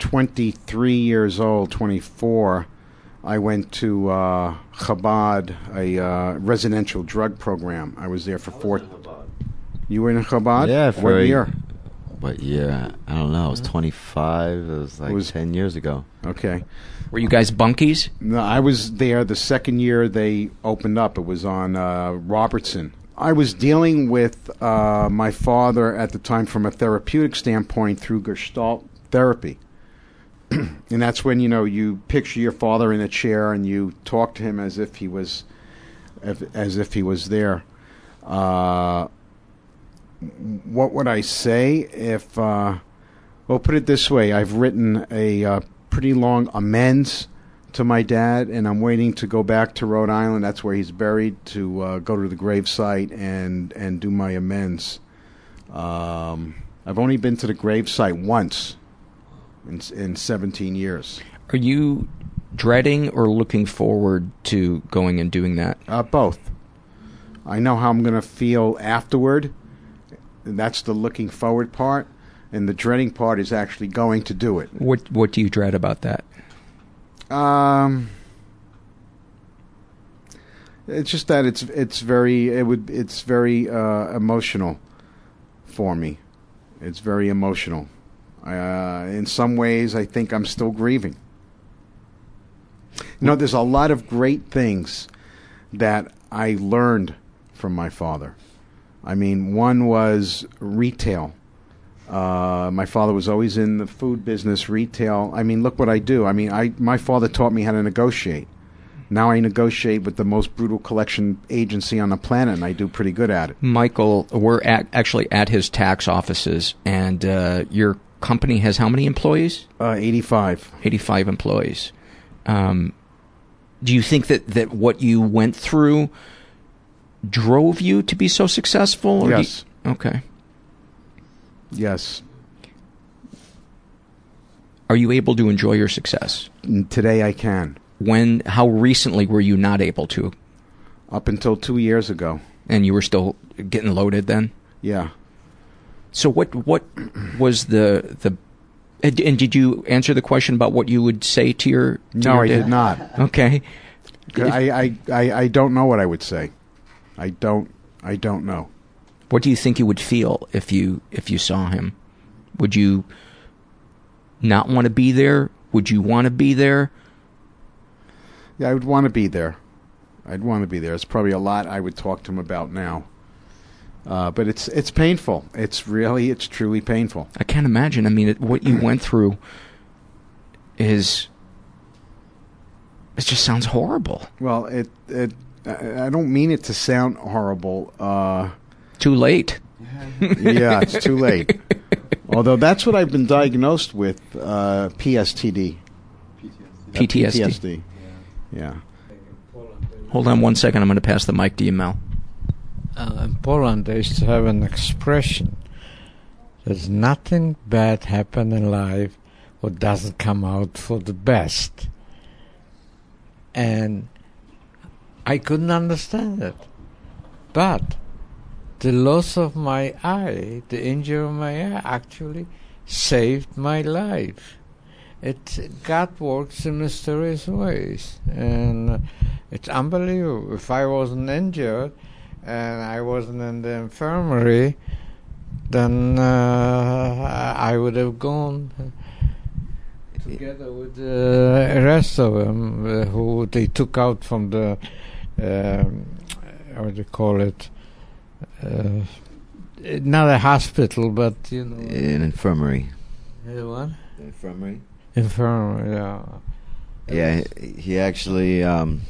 twenty-three years old, twenty-four. I went to uh, Chabad, a uh, residential drug program. I was there for four. You were in Chabad? Yeah, for what a year. But yeah, I don't know. I was twenty-five. It was like it was, ten years ago. Okay. Were you guys bunkies? No, I was there the second year they opened up. It was on uh, Robertson. I was dealing with uh, my father at the time from a therapeutic standpoint through Gestalt therapy. And that's when, you know, you picture your father in a chair and you talk to him as if he was, as if he was there. Uh, what would I say if? Uh, well, put it this way: I've written a uh, pretty long amends to my dad, and I'm waiting to go back to Rhode Island. That's where he's buried, to uh, go to the gravesite and and do my amends. Um, I've only been to the gravesite once. In, in seventeen years. Are you dreading or looking forward to going and doing that? Uh, both. I know how I'm going to feel afterward, and that's the looking forward part, and the dreading part is actually going to do it. What What do you dread about that? Um, it's just that it's it's very it would it's very uh, emotional for me. It's very emotional. Uh, in some ways, I think I'm still grieving. You know, there's a lot of great things that I learned from my father. I mean, one was retail. Uh, my father was always in the food business, retail. I mean, look what I do. I mean, I my father taught me how to negotiate. Now I negotiate with the most brutal collection agency on the planet, and I do pretty good at it. Michael, we're at, actually at his tax offices, and uh, you're... company has how many employees? Uh, eighty-five. eighty-five employees. Um, do you think that, that what you went through drove you to be so successful? Or yes. You, okay. Yes. Are you able to enjoy your success? Today I can. When? How recently were you not able to? Up until two years ago. And you were still getting loaded then? Yeah. So what what was the the and did you answer the question about what you would say to your to no your I dad? Did not. Okay, I, I I don't know what I would say. I don't I don't know. What do you think you would feel if you if you saw him? Would you not want to be there? Would you want to be there? Yeah, I would want to be there. I'd want to be there. It's probably a lot I would talk to him about now. Uh, but it's it's painful. It's really, it's truly painful. I can't imagine. I mean, it, what you went through is It just sounds horrible. Well, it it I don't mean it to sound horrible. Uh, too late. Yeah, it's too late. Although that's what I've been diagnosed with, uh, P S T D. P T S D. P T S D. Yeah. yeah. Hold on one second. I'm going to pass the mic to you, Mel. Uh, in Poland, they used to have an expression. There's nothing bad happen in life or doesn't come out for the best. And I couldn't understand it. But the loss of my eye, the injury of my eye, actually saved my life. It God works in mysterious ways, and it's unbelievable. If I wasn't injured and I wasn't in the infirmary, then uh, I would have gone together with the rest of them, uh, who they took out from the um, how do you call it? Uh, not a hospital, but you know, an infirmary. The what? The infirmary. Infirmary. Yeah. Yeah. He actually, um,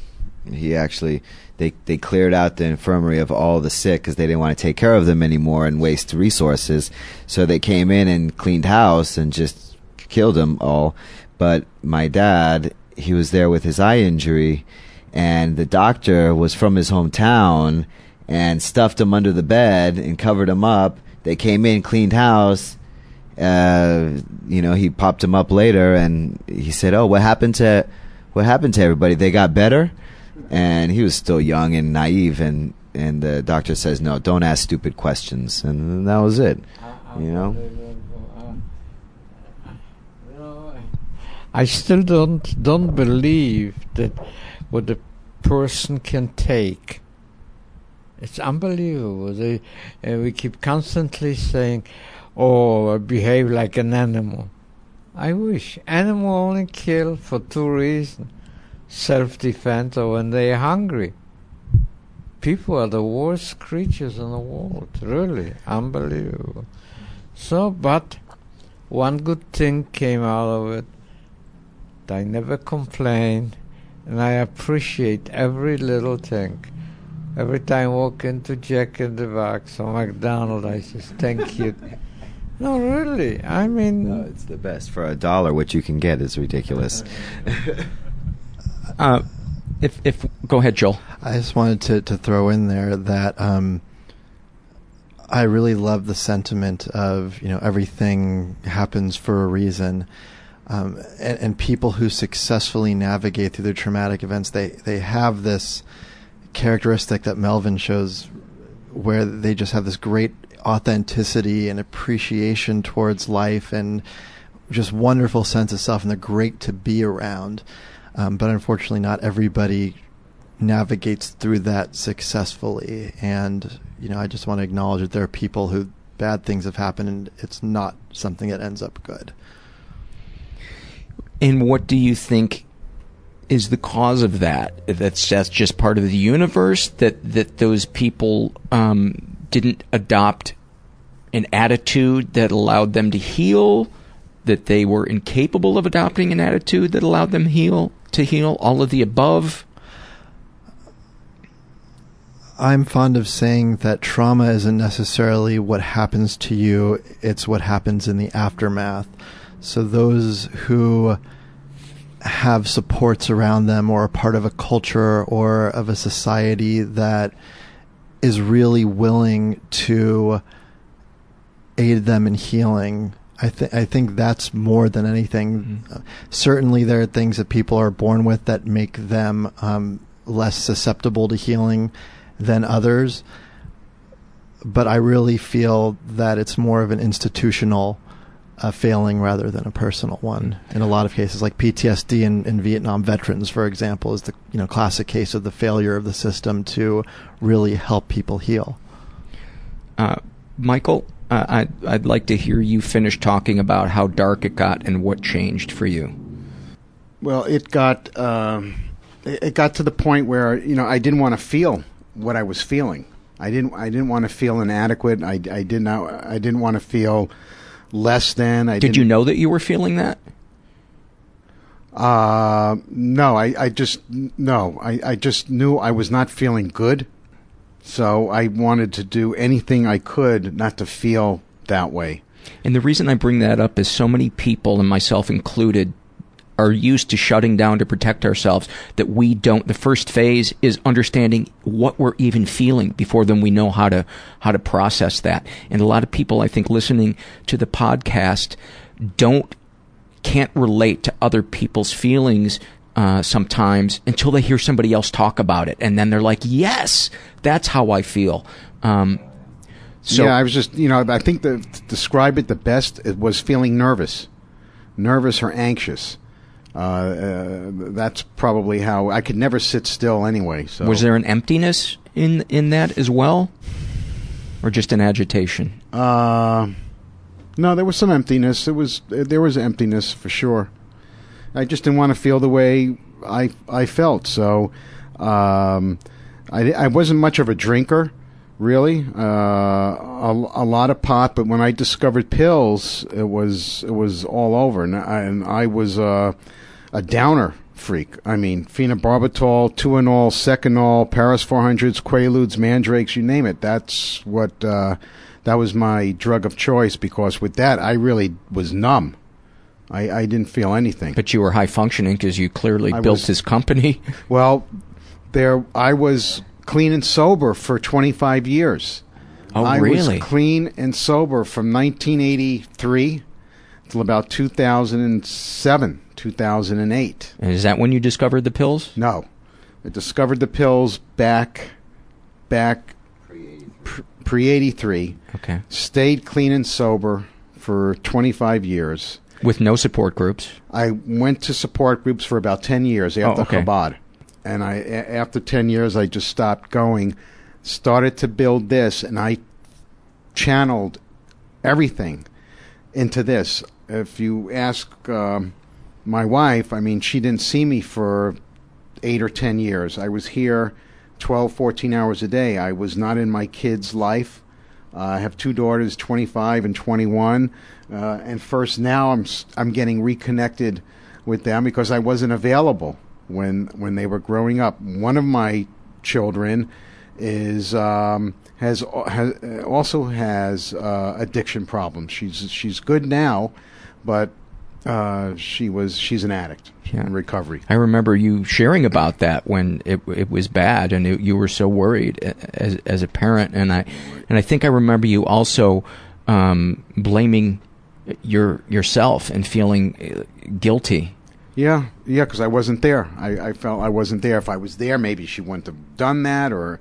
he actually, they they cleared out the infirmary of all the sick because they didn't want to take care of them anymore and waste resources. So they came in and cleaned house and just killed them all. But my dad, he was there with his eye injury, and the doctor was from his hometown and stuffed him under the bed and covered him up. They came in, cleaned house. Uh, you know, he popped him up later, and he said, "Oh, what happened to, what happened to everybody? They got better?" And he was still young and naive, and, and the doctor says, "No, don't ask stupid questions," and that was it. I, you know. I still don't don't believe that what a person can take. It's unbelievable. They, uh, we keep constantly saying, or behave like an animal. I wish. Animal only kill for two reasons. Self-defense or when they are hungry. People are the worst creatures in the world. Really. Unbelievable. So, but one good thing came out of it. I never complained. And I appreciate every little thing. Every time I walk into Jack in the Box or McDonald's, I just thank you. No, really. I mean, no, it's the best. For a dollar, what you can get is ridiculous. uh, if if go ahead, Joel. I just wanted to, to throw in there that um, I really love the sentiment of, you know, everything happens for a reason, um, and, and people who successfully navigate through their traumatic events, they they have this characteristic that Melvin shows, where they just have this great authenticity and appreciation towards life and just wonderful sense of self, and they're great to be around. Um, but unfortunately, not everybody navigates through that successfully. And, you know, I just want to acknowledge that there are people who bad things have happened and it's not something that ends up good. And what do you think is the cause of that? That's, that's just part of the universe, that, that those people, um, didn't adopt an attitude that allowed them to heal, that they were incapable of adopting an attitude that allowed them heal to heal, all of the above? I'm fond of saying that trauma isn't necessarily what happens to you, it's what happens in the aftermath. So those who have supports around them or are part of a culture or of a society that is really willing to aid them in healing, I think I think that's more than anything. Mm-hmm. Uh, certainly there are things that people are born with that make them um, less susceptible to healing than others, but I really feel that it's more of an institutional uh, failing rather than a personal one. Mm-hmm. In a lot of cases, like P T S D in, in Vietnam veterans, for example, is the you know classic case of the failure of the system to really help people heal. Uh, Michael, uh, I'd, I'd like to hear you finish talking about how dark it got and what changed for you. Well, it got um, it got to the point where you know I didn't want to feel what I was feeling. I didn't I didn't want to feel inadequate. I, I did not I didn't want to feel less than. I did. You know that you were feeling that? Uh, no, I, I just no, I, I just knew I was not feeling good, so I wanted to do anything I could not to feel that way. And the reason I bring that up is so many people, and myself included, are used to shutting down to protect ourselves that we don't. The first phase is understanding what we're even feeling before then we know how to how to process that. And a lot of people, I think, listening to the podcast don't can't relate to other people's feelings uh, sometimes until they hear somebody else talk about it, and then they're like, "Yes, that's how I feel." Um, so yeah, I was just, you know, I think the, to describe it the best, it was feeling nervous, nervous or anxious. Uh, uh, that's probably how I could never sit still anyway. So was there an emptiness in in that as well, or just an agitation? Uh, no, there was some emptiness. It was there was emptiness for sure. I just didn't want to feel the way I I felt. So um, I I wasn't much of a drinker, really. Uh, a, a lot of pot, but when I discovered pills, it was it was all over, and I, and I was uh, a downer freak. I mean, phenobarbital, Tuinol, Seconol, Paris four hundreds, Quaaludes, Mandrakes, you name it. That's what uh, that was my drug of choice, because with that, I really was numb. I, I didn't feel anything. But you were high functioning because you clearly I built was, his company. Well, there I was. Clean and sober for twenty-five years. Oh, I really? I was clean and sober from nineteen eighty-three till about two thousand seven, two thousand eight. And is that when you discovered the pills? No. I discovered the pills back, back pre eighty-three. Okay. Stayed clean and sober for twenty-five years. With no support groups? I went to support groups for about ten years after oh, okay. Chabad. And I, after ten years, I just stopped going, started to build this, and I channeled everything into this. If you ask um, my wife, I mean, she didn't see me for eight or ten years. I was here twelve, fourteen hours a day. I was not in my kids' life. Uh, I have two daughters, twenty-five and twenty-one. Uh, and first now I'm I'm getting reconnected with them because I wasn't available when when they were growing up. One of my children is um, has, has also has uh, addiction problems. She's she's good now, but uh, she was she's an addict yeah. in recovery. I remember you sharing about that when it it was bad, and it, you were so worried as as a parent. And I and I think I remember you also um, blaming your yourself and feeling guilty. Yeah, yeah, because I wasn't there. I, I felt I wasn't there. If I was there, maybe she wouldn't have done that, or,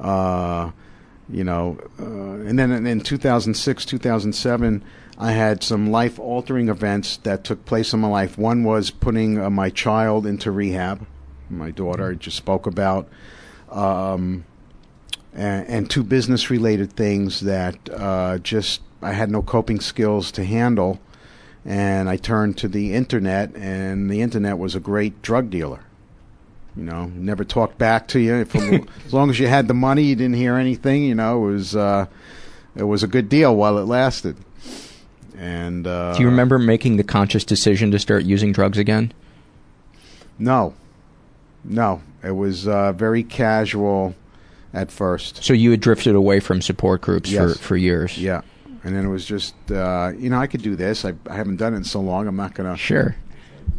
uh, you know. Uh, and then in two thousand six, two thousand seven, I had some life-altering events that took place in my life. One was putting uh, my child into rehab, my daughter I just spoke about, um, and, and two business-related things that uh, just I had no coping skills to handle. And I turned to the internet, and the internet was a great drug dealer. You know, never talked back to you. From, as long as you had the money, you didn't hear anything. You know, it was uh, it was a good deal while it lasted. And uh, do you remember making the conscious decision to start using drugs again? No, no, it was uh, very casual at first. So you had drifted away from support groups yes. for for years. Yeah. And then it was just, uh, you know, I could do this. I, I haven't done it in so long. I'm not going to. Sure.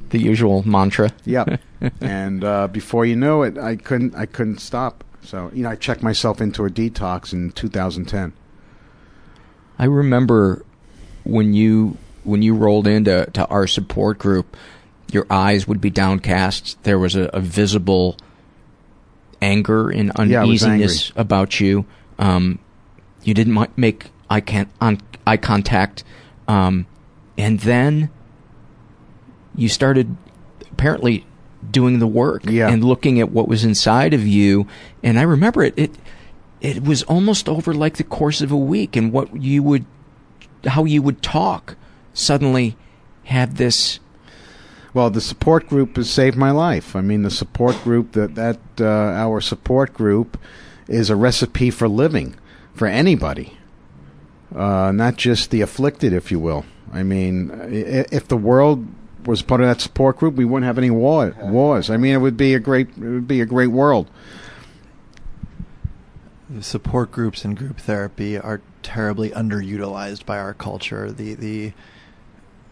The usual mantra. Yep. And uh, before you know it, I couldn't I couldn't stop. So, you know, I checked myself into a detox in two thousand ten. I remember when you when you rolled into to our support group, your eyes would be downcast. There was a, a visible anger and uneasiness yeah, about you. Um, you didn't make... I can't on eye contact, um, and then you started apparently doing the work yeah. and looking at what was inside of you. And I remember it, it it was almost over like the course of a week, and what you would, how you would talk, suddenly had this. Well, the support group has saved my life. I mean, the support group that that uh, our support group is a recipe for living for anybody. Uh, not just the afflicted, if you will. I mean, if the world was part of that support group, we wouldn't have any war, wars. I mean, it would be a great, it would be a great world. Support groups and group therapy are terribly underutilized by our culture. The the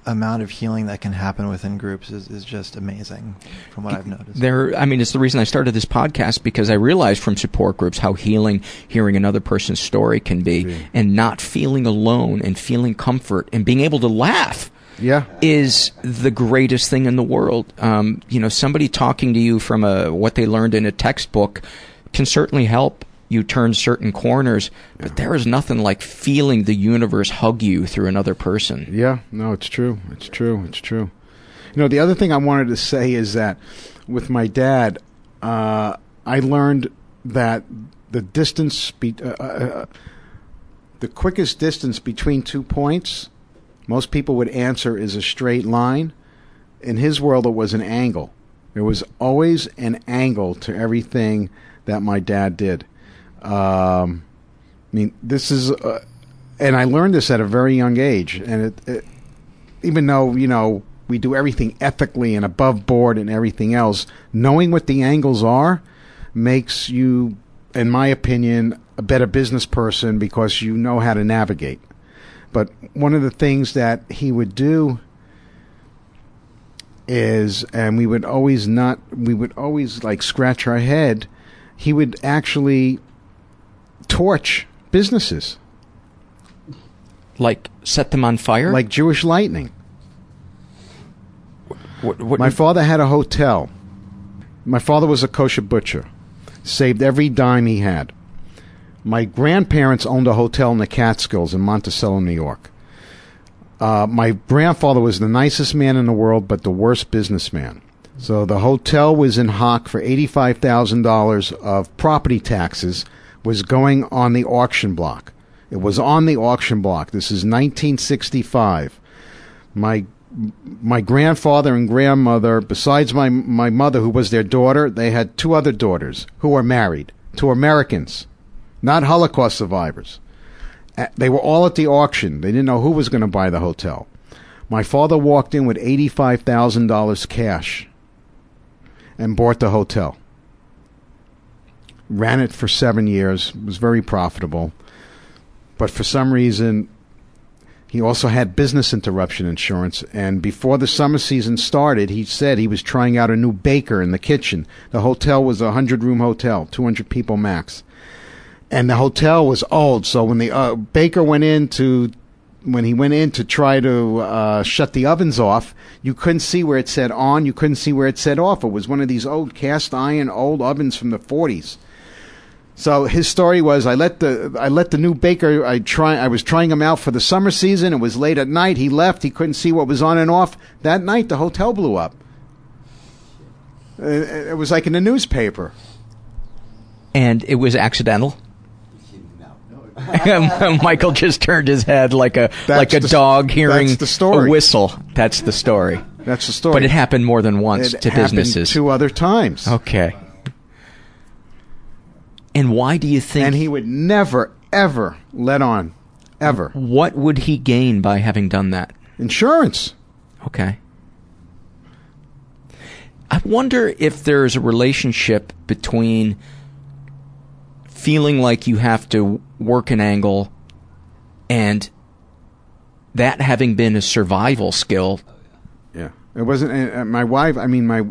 amount of healing that can happen within groups is, is just amazing from what I've noticed. There, I mean, it's the reason I started this podcast, because I realized from support groups how healing hearing another person's story can be, mm-hmm. and not feeling alone and feeling comfort and being able to laugh. Yeah, is the greatest thing in the world. Um, you know, somebody talking to you from a, what they learned in a textbook can certainly help you turn certain corners, but yeah. there is nothing like feeling the universe hug you through another person. Yeah, no, it's true. It's true. It's true. You know, the other thing I wanted to say is that with my dad, uh, I learned that the distance, be- uh, uh, the quickest distance between two points, most people would answer is a straight line. In his world, it was an angle. There was always an angle to everything that my dad did. Um, I mean, this is, uh, and I learned this at a very young age. And it, it, even though, you know, we do everything ethically and above board and everything else, knowing what the angles are makes you, in my opinion, a better business person, because you know how to navigate. But one of the things that he would do is, and we would always not, we would always like scratch our head, he would actually torch businesses. Like set them on fire? Like Jewish lightning. What, what My father had a hotel. My father was a kosher butcher. Saved every dime he had. My grandparents owned a hotel in the Catskills in Monticello, New York. Uh, my grandfather was the nicest man in the world, but the worst businessman. So the hotel was in hock for eighty-five thousand dollars of property taxes, was going on the auction block. It was on the auction block. This is nineteen sixty-five. My my grandfather and grandmother, besides my, my mother, who was their daughter, they had two other daughters who were married to Americans. Not Holocaust survivors. They were all at the auction. They didn't know who was going to buy the hotel. My father walked in with eighty-five thousand dollars cash and bought the hotel. Ran it for seven years. It was very profitable. But for some reason, he also had business interruption insurance. And before the summer season started, he said he was trying out a new baker in the kitchen. The hotel was a one hundred room hotel, two hundred people max. And the hotel was old, so when the uh, baker went in to, when he went in to try to uh, shut the ovens off, you couldn't see where it said on, you couldn't see where it said off. It was one of these old cast iron old ovens from the forties. So his story was, I let the I let the new baker, I try I was trying him out for the summer season. It was late at night. He left. He couldn't see what was on and off. That night, the hotel blew up. It, it was like in the newspaper. And it was accidental. Michael just turned his head like a that's like a the, dog hearing a whistle. That's the story. That's the story. But it happened more than once it to businesses. Two other times. Okay. And why do you think? And he would never, ever let on, ever. What would he gain by having done that? Insurance. Okay. I wonder if there's a relationship between feeling like you have to work an angle and that having been a survival skill. Yeah, it wasn't uh, my wife. I mean, my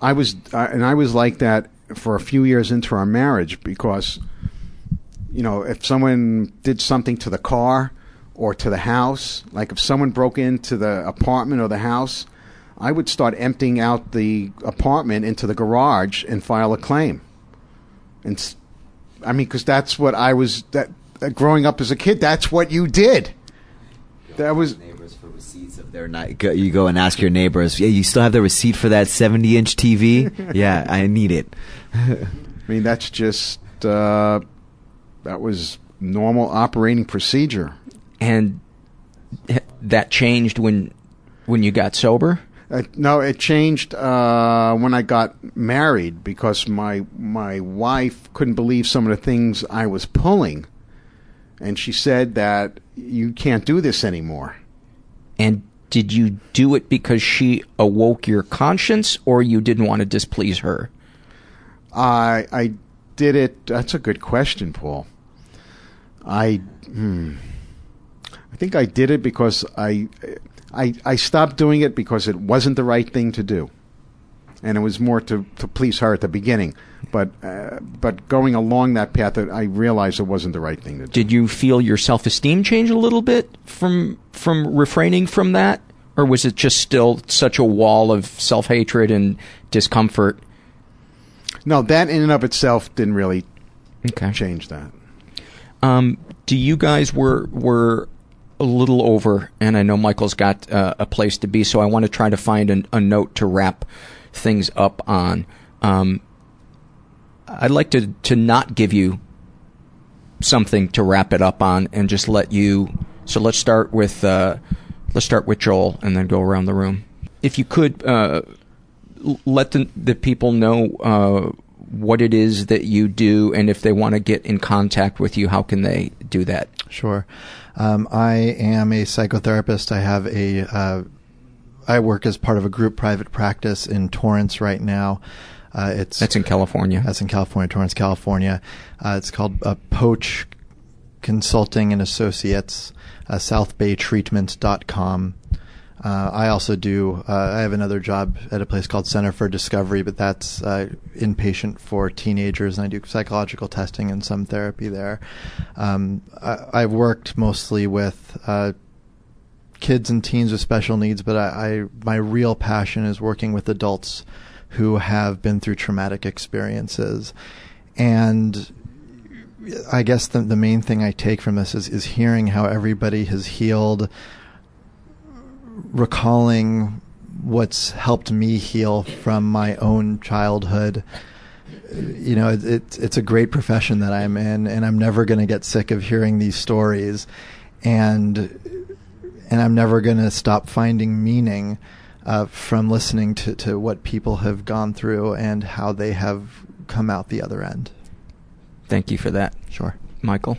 I was uh, and I was like that for a few years into our marriage, because, you know, if someone did something to the car or to the house, like if someone broke into the apartment or the house, I would start emptying out the apartment into the garage and file a claim. And I mean, because that's what I was. That, that growing up as a kid, that's what you did. You that was neighbors for receipts of their night. Go, you go and ask your neighbors. Yeah, you still have the receipt for that seventy-inch T V? Yeah, I need it. I mean, that's just uh, that was normal operating procedure. And that changed when when you got sober? Uh, no, it changed uh, when I got married, because my my wife couldn't believe some of the things I was pulling, and she said that you can't do this anymore. And Did you do it because she awoke your conscience, or you didn't want to displease her? I I did it. That's a good question, Paul. I hmm, I think I did it because I I I stopped doing it because it wasn't the right thing to do, and it was more to, to please her at the beginning. But uh, but going along that path, I realized it wasn't the right thing to do. Did you feel your self-esteem change a little bit from from refraining from that? Or was it just still such a wall of self-hatred and discomfort? No, that in and of itself didn't really okay. change that. Um, do you guys were were a little over, and I know Michael's got uh, a place to be, so I want to try to find an, a note to wrap things up on. Um I'd like to, to not give you something to wrap it up on and just let you. So let's start with uh, let's start with Joel and then go around the room. If you could uh, let the, the people know uh, what it is that you do, and if they want to get in contact with you, how can they do that? Sure. Um, I am a psychotherapist. I have a uh, I work as part of a group private practice in Torrance right now. Uh, it's That's in California. That's in California, Torrance, California. Uh, it's called uh, Poach Consulting and Associates, uh, south bay treatment dot com. Uh, I also do, uh, I have another job at a place called Center for Discovery, but that's uh, inpatient for teenagers, and I do psychological testing and some therapy there. Um, I, I've worked mostly with uh, kids and teens with special needs, but I, I my real passion is working with adults who have been through traumatic experiences. And I guess the, the main thing I take from this is, is hearing how everybody has healed, recalling what's helped me heal from my own childhood. You know, it, it, it's a great profession that I'm in, and I'm never going to get sick of hearing these stories. And, and I'm never going to stop finding meaning Uh, from listening to, to what people have gone through and how they have come out the other end. Thank you for that. Sure. Michael?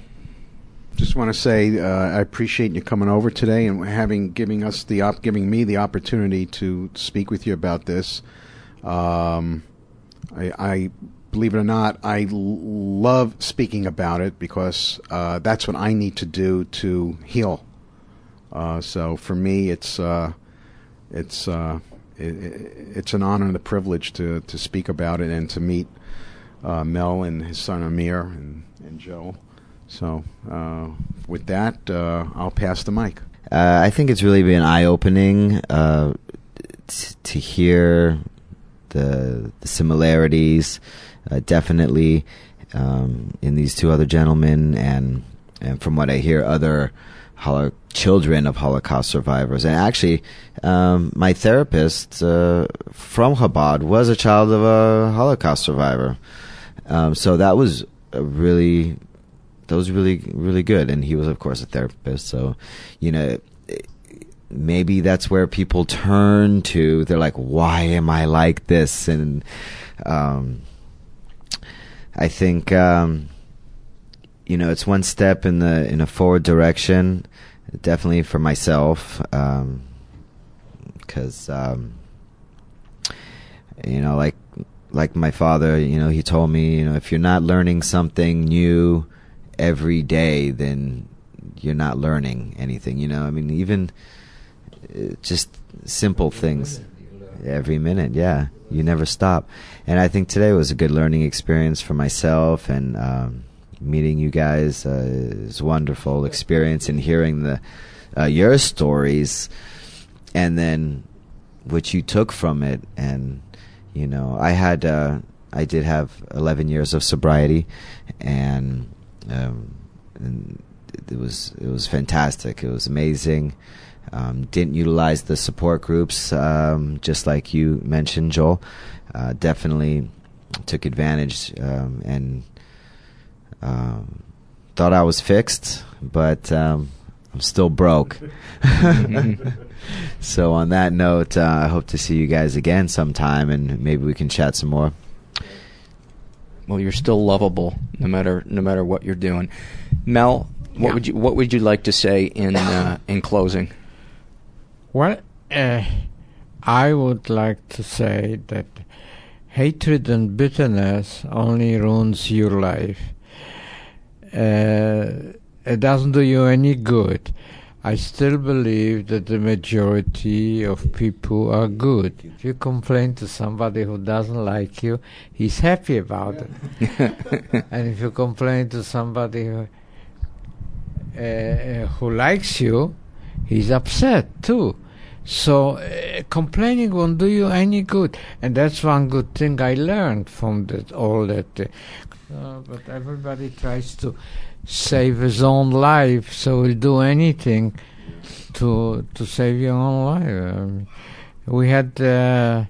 Just want to say uh, I appreciate you coming over today and having giving us the op- giving me the opportunity to speak with you about this. Um, I, I believe it or not, I l- love speaking about it because uh, that's what I need to do to heal. Uh, so for me, it's... Uh, It's uh, it, it's an honor and a privilege to, to speak about it and to meet uh, Mel and his son Amir and, and Joel. So uh, with that, uh, I'll pass the mic. Uh, I think it's really been eye-opening uh, t- to hear the, the similarities, uh, definitely, um, in these two other gentlemen, and and from what I hear, other Holo- children of Holocaust survivors. And actually, um, my therapist uh, from Chabad was a child of a Holocaust survivor. Um, so that was a really, that was really, really good. And he was, of course, a therapist. So, you know, it, maybe that's where people turn to. They're like, why am I like this? And um, I think... Um, You know, it's one step in the in a forward direction, definitely for myself, um, because um, you know, like like my father, you know, he told me, you know, if you're not learning something new every day, then you're not learning anything. You know, I mean, even just simple things. Every minute, yeah, you never stop. And I think today was a good learning experience for myself, and. Um, Meeting you guys uh, is a wonderful experience, and hearing the uh, your stories, and then what you took from it. And you know, I had uh, I did have eleven years of sobriety, and, um, and it was it was fantastic. It was amazing. Um, didn't utilize the support groups, um, just like you mentioned, Joel. Uh, definitely took advantage um, and. Um, thought I was fixed, but um, I'm still broke. So on that note, uh, I hope to see you guys again sometime, and maybe we can chat some more. Well, you're still lovable, no matter no matter what you're doing. Mel, what yeah. would you what would you like to say in uh, in closing? Well, uh, I would like to say that hatred and bitterness only ruins your life. Uh, it doesn't do you any good. I still believe that the majority of people are good. If you complain to somebody who doesn't like you, he's happy about it. And if you complain to somebody who, uh, who likes you, he's upset too. So uh, complaining won't do you any good. And that's one good thing I learned from that, all that. Uh, uh, but everybody tries to save his own life, so he'll do anything to to save your own life. Um, we had uh,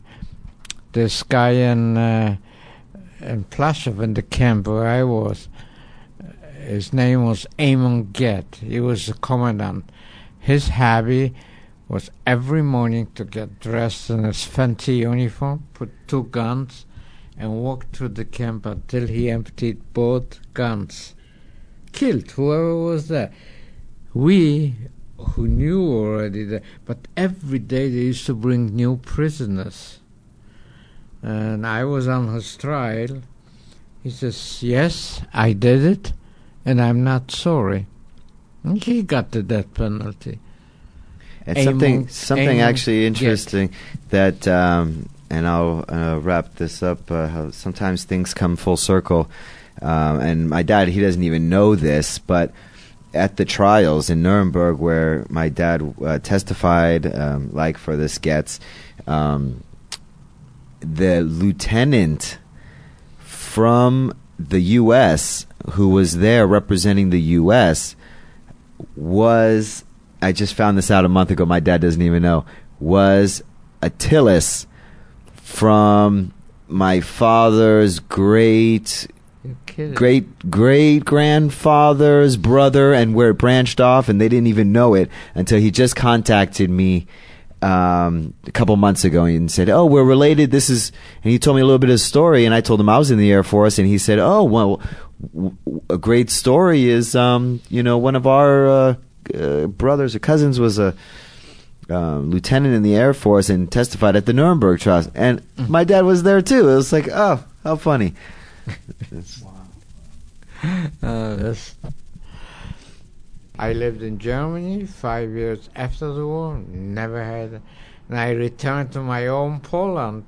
this guy in uh, in Plaszow in the camp where I was. His name was Amon Get. He was a commandant. His hobby was every morning to get dressed in his fancy uniform, put two guns, and walk through the camp until he emptied both guns. Killed whoever was there. We, who knew already that, but every day they used to bring new prisoners. And I was on his trial. He says, yes, I did it, and I'm not sorry. And he got the death penalty. And Amon, something something Amon actually interesting Get. that, um, and I'll uh, wrap this up, uh, how sometimes things come full circle. Um, and my dad, he doesn't even know this, but at the trials in Nuremberg where my dad uh, testified, um, like for this Getz, um, the lieutenant from the U S who was there representing the U S was, I just found this out a month ago, my dad doesn't even know, was a Tilles from my father's great... Great great grandfather's brother, and where it branched off, and they didn't even know it until he just contacted me um, a couple months ago and said, "Oh, we're related. This is," and he told me a little bit of his story, and I told him I was in the Air Force, and he said, "Oh, well, w- w- a great story is, um, you know, one of our uh, uh, brothers or cousins was a uh, lieutenant in the Air Force and testified at the Nuremberg trials, and my dad was there too." It was like, "Oh, how funny." Uh, that's I lived in Germany five years after the war, never had, and I returned to my own Poland.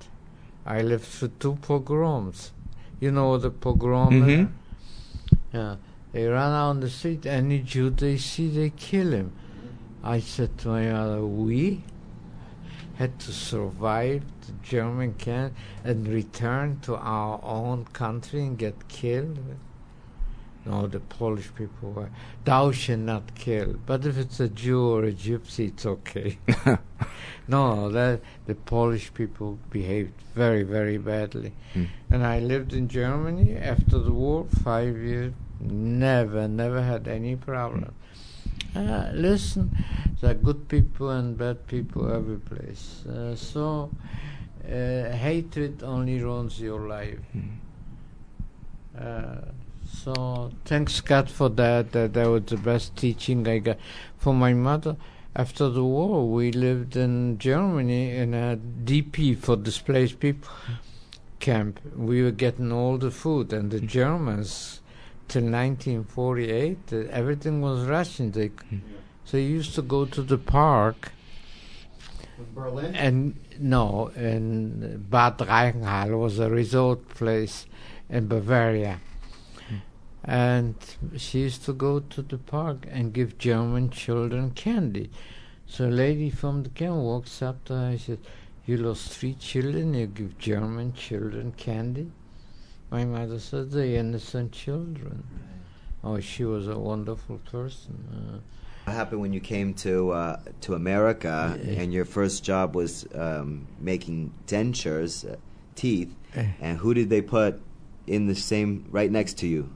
I lived through two pogroms. You know the pogrom? Mm-hmm. Yeah. They run out on the street, any Jew they see, they kill him. I said to my mother, we had to survive the German camp and return to our own country and get killed. No, the Polish people were, thou shalt not kill. But if it's a Jew or a Gypsy, it's okay. No, that, the Polish people behaved very, very badly. Mm. And I lived in Germany after the war, five years, never, never had any problem. Uh, listen, there are good people and bad people every place. Uh, so, uh, hatred only ruins your life. Mm. Uh, So thanks God for that. That, that was the best teaching I got. For my mother, after the war, we lived in Germany in a D P for displaced people camp. We were getting all the food, and the Germans, till nineteen forty-eight, uh, everything was Russian. They, mm. So you used to go to the park. In Berlin? And, no, in Bad Reichenhall was a resort place in Bavaria. And she used to go to the park and give German children candy. So a lady from the camp walks up to her and says, "You lost three children, you give German children candy?" My mother said, "They're innocent children." Oh, she was a wonderful person. Uh, what happened when you came to uh, to America uh, and your first job was um, making dentures, uh, teeth, uh, and who did they put in the same, right next to you?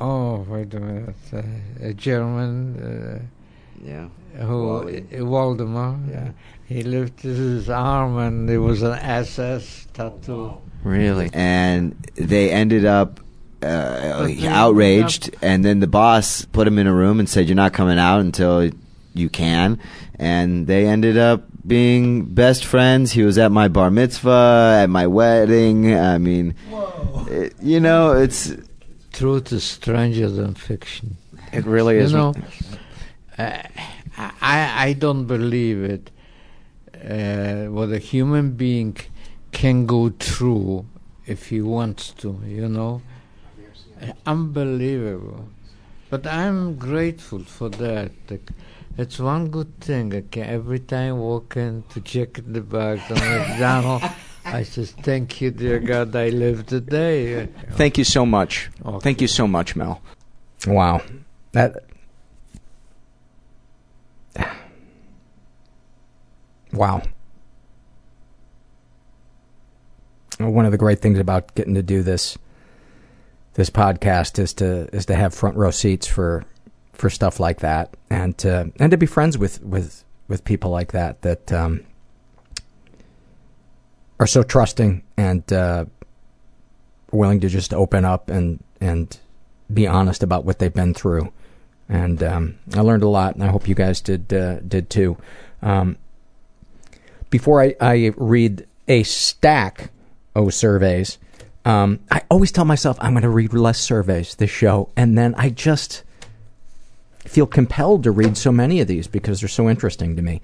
Oh, wait a minute, uh, a German, uh, yeah, who, uh, Waldemar, yeah. He lifted his arm and it was an S S tattoo. Oh, wow. Really? And they ended up uh, they outraged, ended up, and then the boss put him in a room and said, "You're not coming out until you can. And they ended up being best friends. He was at my bar mitzvah, at my wedding. I mean, it, you know, it's... Truth is stranger than fiction. It really is. You know, uh, I, I don't believe it. Uh, what a human being can go through if he wants to, you know. Unbelievable. But I'm grateful for that. It's one good thing. Okay, every time I walk in to check the bags on McDonald's, I says, thank you, dear God, I live today. Thank you so much. Okay. Thank you so much, Mel. Wow. That... Wow. One of the great things about getting to do this this podcast is to is to have front row seats for for stuff like that, and to and to be friends with with, with people like that that um, are so trusting and uh, willing to just open up and and be honest about what they've been through. And um, I learned a lot, and I hope you guys did uh, did too. Um, before I, I read a stack of surveys. Um, I always tell myself I'm going to read less surveys this show, and then I just feel compelled to read so many of these because they're so interesting to me.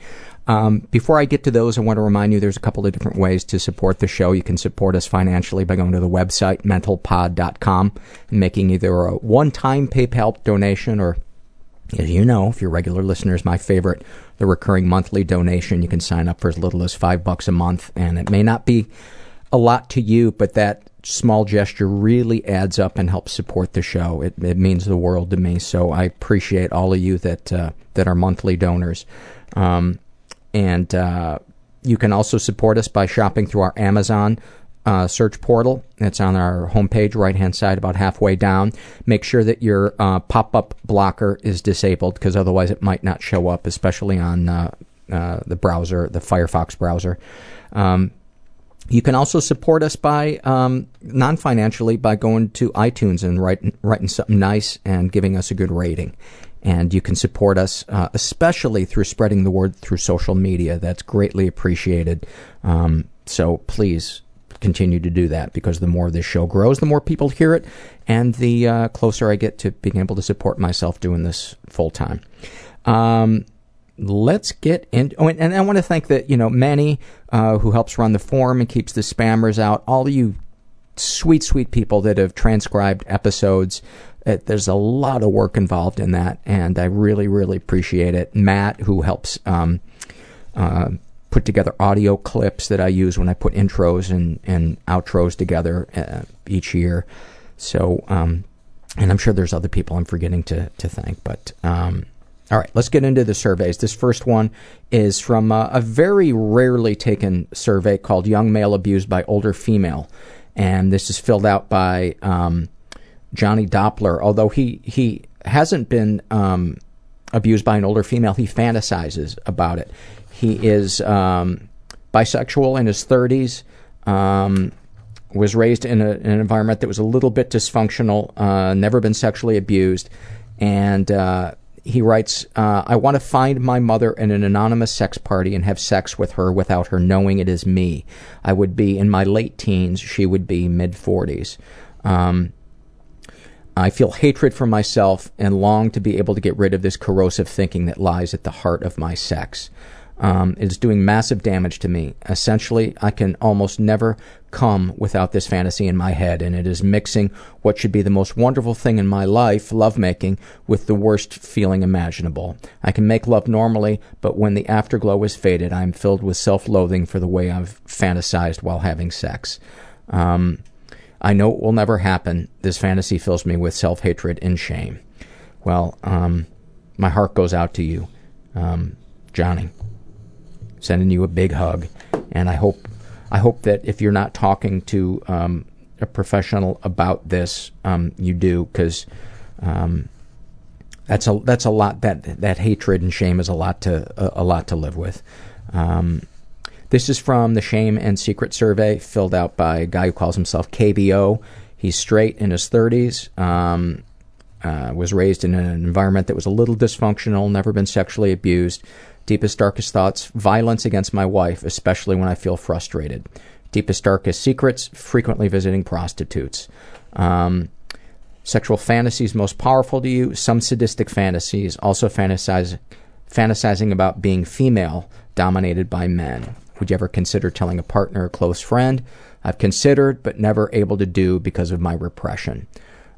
Um, before I get to those, I want to remind you there's a couple of different ways to support the show. You can support us financially by going to the website, mental pod dot com, and making either a one-time PayPal donation or, as you know, if you're regular listeners, my favorite, the recurring monthly donation. You can sign up for as little as five bucks a month, and it may not be a lot to you, but that small gesture really adds up and helps support the show. It, it means the world to me, so I appreciate all of you that uh, that are monthly donors. Um, and uh, you can also support us by shopping through our Amazon uh, search portal. It's on our homepage, right-hand side, about halfway down. Make sure that your uh, pop-up blocker is disabled, because otherwise it might not show up, especially on uh, uh, the browser, the Firefox browser. Um, You can also support us by um, non-financially by going to iTunes and writing, writing something nice and giving us a good rating. And you can support us, uh, especially through spreading the word through social media. That's greatly appreciated. Um, so please continue to do that, because the more this show grows, the more people hear it, and the uh, closer I get to being able to support myself doing this full time. Um, Let's get in. Oh, and, and I want to thank that, you know, Manny, uh, who helps run the forum and keeps the spammers out. All of you sweet, sweet people that have transcribed episodes. Uh, there's a lot of work involved in that, and I really, really appreciate it. Matt, who helps um, uh, put together audio clips that I use when I put intros and, and outros together uh, each year. So, um, and I'm sure there's other people I'm forgetting to, to thank, but. Um, All right, let's get into the surveys. This first one is from uh, a very rarely taken survey called Young Male Abused by Older Female. And this is filled out by um, Johnny Doppler. Although he, he hasn't been um, abused by an older female, he fantasizes about it. He is um, bisexual, in his thirties, um, was raised in, a, in an environment that was a little bit dysfunctional, uh, never been sexually abused, and... Uh, He writes, uh, I want to find my mother in an anonymous sex party and have sex with her without her knowing it is me. I would be in my late teens. She would be mid-forties. Um, I feel hatred for myself and long to be able to get rid of this corrosive thinking that lies at the heart of my sex. Um, it's doing massive damage to me. Essentially, I can almost never come without this fantasy in my head, and it is mixing what should be the most wonderful thing in my life, lovemaking, with the worst feeling imaginable. I can make love normally, but when the afterglow is faded, I am filled with self-loathing for the way I've fantasized while having sex. Um, I know it will never happen. This fantasy fills me with self-hatred and shame. Well, um, my heart goes out to you, um, Johnny. Sending you a big hug, and I hope I hope that if you're not talking to um, a professional about this, um, you do, because um, that's a that's a lot that that hatred and shame is a lot to a, a lot to live with. Um, this is from the Shame and Secret survey, filled out by a guy who calls himself K B O. He's straight, in his thirties. Um, Uh, was raised in an environment that was a little dysfunctional, never been sexually abused. Deepest, darkest thoughts, violence against my wife, especially when I feel frustrated. Deepest, darkest secrets, frequently visiting prostitutes. Um, sexual fantasies most powerful to you, some sadistic fantasies, also fantasize, fantasizing about being female, dominated by men. Would you ever consider telling a partner or close friend? I've considered, but never able to do because of my repression.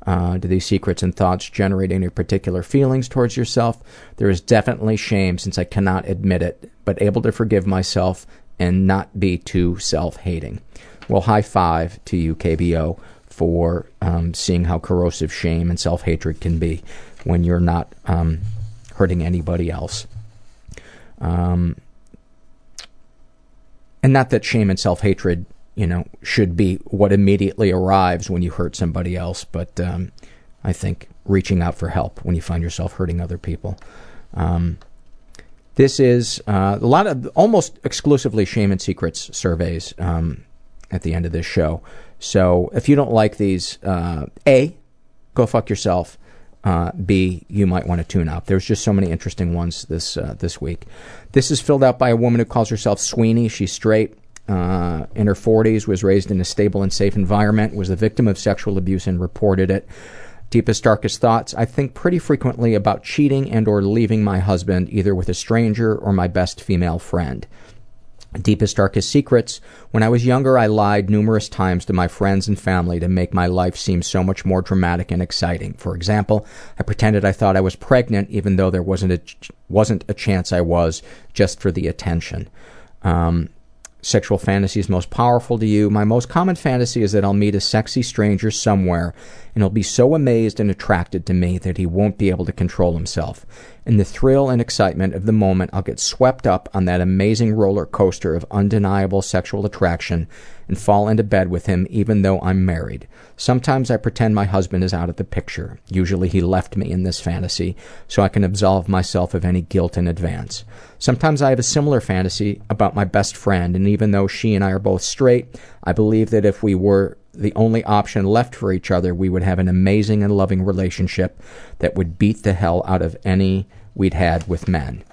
Uh, do these secrets and thoughts generate any particular feelings towards yourself? There is definitely shame since I cannot admit it, but able to forgive myself and not be too self-hating. Well, high five to you, K B O, for um, seeing how corrosive shame and self-hatred can be when you're not um, hurting anybody else. Um, and not that shame and self-hatred, you know, should be what immediately arrives when you hurt somebody else. But um, I think reaching out for help when you find yourself hurting other people. Um, this is uh, a lot of almost exclusively shame and secrets surveys um, at the end of this show. So if you don't like these, uh, A, go fuck yourself. Uh, B, you might want to tune up. There's just so many interesting ones this uh, this week. This is filled out by a woman who calls herself Sweeney. She's straight. Uh, in her forties, was raised in a stable and safe environment, was the victim of sexual abuse and reported it. Deepest, darkest thoughts, I think pretty frequently about cheating and or leaving my husband, either with a stranger or my best female friend. Deepest, darkest secrets, when I was younger, I lied numerous times to my friends and family to make my life seem so much more dramatic and exciting. For example, I pretended I thought I was pregnant, even though there wasn't a, ch- wasn't a chance I was, just for the attention. Um... Sexual fantasies most powerful to you. My most common fantasy is that I'll meet a sexy stranger somewhere and he'll be so amazed and attracted to me that he won't be able to control himself. In the thrill and excitement of the moment, I'll get swept up on that amazing roller coaster of undeniable sexual attraction and fall into bed with him even though I'm married. Sometimes I pretend my husband is out of the picture. Usually he left me in this fantasy so I can absolve myself of any guilt in advance. Sometimes I have a similar fantasy about my best friend, and even though she and I are both straight, I believe that if we were the only option left for each other, we would have an amazing and loving relationship that would beat the hell out of any we'd had with men.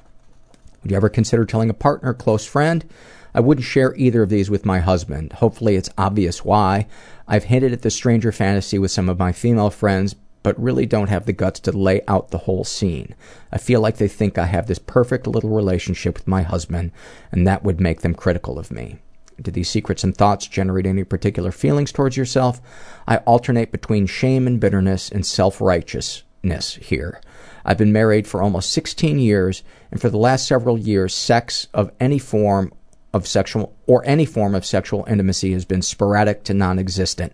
Would you ever consider telling a partner or close friend? I wouldn't share either of these with my husband. Hopefully it's obvious why. I've hinted at the stranger fantasy with some of my female friends, but really don't have the guts to lay out the whole scene. I feel like they think I have this perfect little relationship with my husband, and that would make them critical of me. Do these secrets and thoughts generate any particular feelings towards yourself? I alternate between shame and bitterness and self-righteousness here. I've been married for almost sixteen years, and for the last several years, sex of any form of sexual or any form of sexual intimacy has been sporadic to non-existent.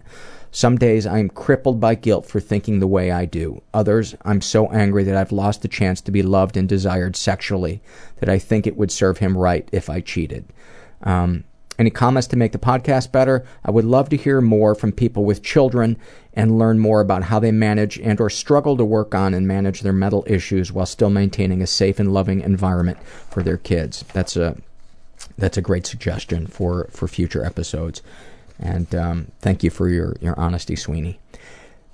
Some days I am crippled by guilt for thinking the way I do. Others, I'm so angry that I've lost the chance to be loved and desired sexually that I think it would serve him right if I cheated. Um, any comments to make the podcast better? I would love to hear more from people with children and learn more about how they manage and or struggle to work on and manage their mental issues while still maintaining a safe and loving environment for their kids. That's a that's a great suggestion for, for future episodes. And um, thank you for your, your honesty, Sweeney.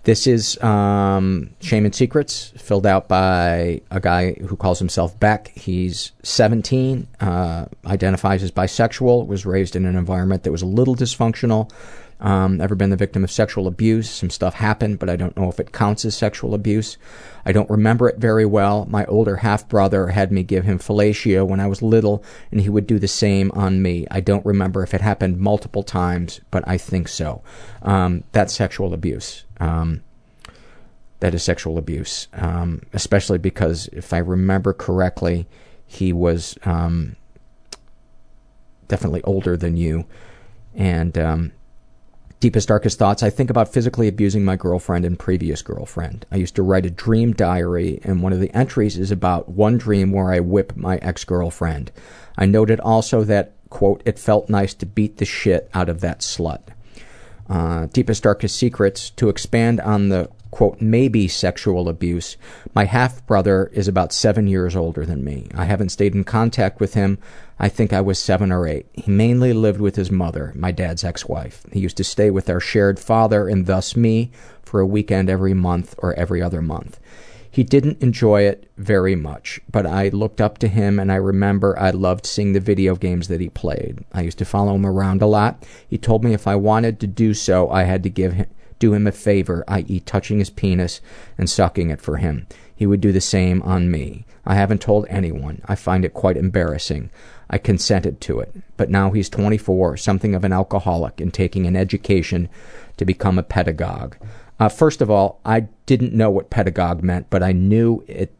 This is um, Shame and Secrets, filled out by a guy who calls himself Beck. He's seventeen, uh, identifies as bisexual, was raised in an environment that was a little dysfunctional, um, never been the victim of sexual abuse. Some stuff happened, but I don't know if it counts as sexual abuse. I don't remember it very well. My older half-brother had me give him fellatio when I was little, and he would do the same on me. I don't remember if it happened multiple times, but I think so. Um, that's sexual abuse. Um, that is sexual abuse, um, especially because, if I remember correctly, he was um, definitely older than you. And um, deepest, darkest thoughts, I think about physically abusing my girlfriend and previous girlfriend. I used to write a dream diary, and one of the entries is about one dream where I whip my ex-girlfriend. I noted also that, quote, it felt nice to beat the shit out of that slut. Uh, deepest, darkest secrets, to expand on the quote, maybe sexual abuse. My half-brother is about seven years older than me. I haven't stayed in contact with him. I think I was seven or eight. He mainly lived with his mother, my dad's ex-wife. He used to stay with our shared father and thus me for a weekend every month or every other month. He didn't enjoy it very much, but I looked up to him, and I remember I loved seeing the video games that he played. I used to follow him around a lot. He told me if I wanted to do so, I had to give him, do him a favor, that is touching his penis and sucking it for him. He would do the same on me. I haven't told anyone. I find it quite embarrassing. I consented to it, but now he's twenty-four, something of an alcoholic, and taking an education to become a pedagogue. Uh, first of all, I didn't know what pedagogue meant, but I knew it.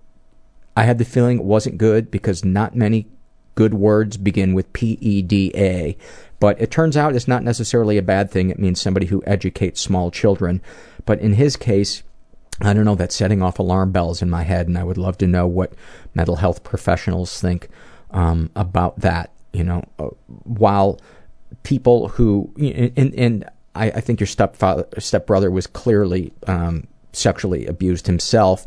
I had the feeling it wasn't good because not many good words begin with P E D A. But it turns out it's not necessarily a bad thing. It means somebody who educates small children. But in his case, I don't know, that's setting off alarm bells in my head, and I would love to know what mental health professionals think um, about that. You know, uh, while people who... and. and I, I think your stepfather, stepbrother was clearly um, sexually abused himself.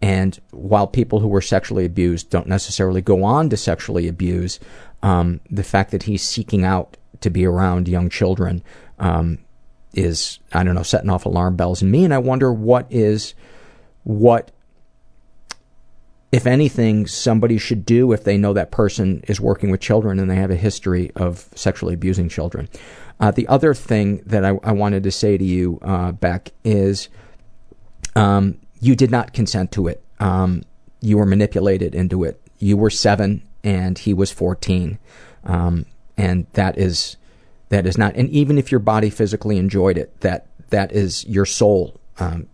And while people who were sexually abused don't necessarily go on to sexually abuse, um, the fact that he's seeking out to be around young children um, is, I don't know, setting off alarm bells in me. And I wonder what is, what, if anything, somebody should do if they know that person is working with children and they have a history of sexually abusing children. Uh, the other thing that I, I wanted to say to you, uh, Beck, is um, you did not consent to it. Um, you were manipulated into it. You were seven and he was fourteen. Um, and that is that is not, and even if your body physically enjoyed it, that that is your soul um,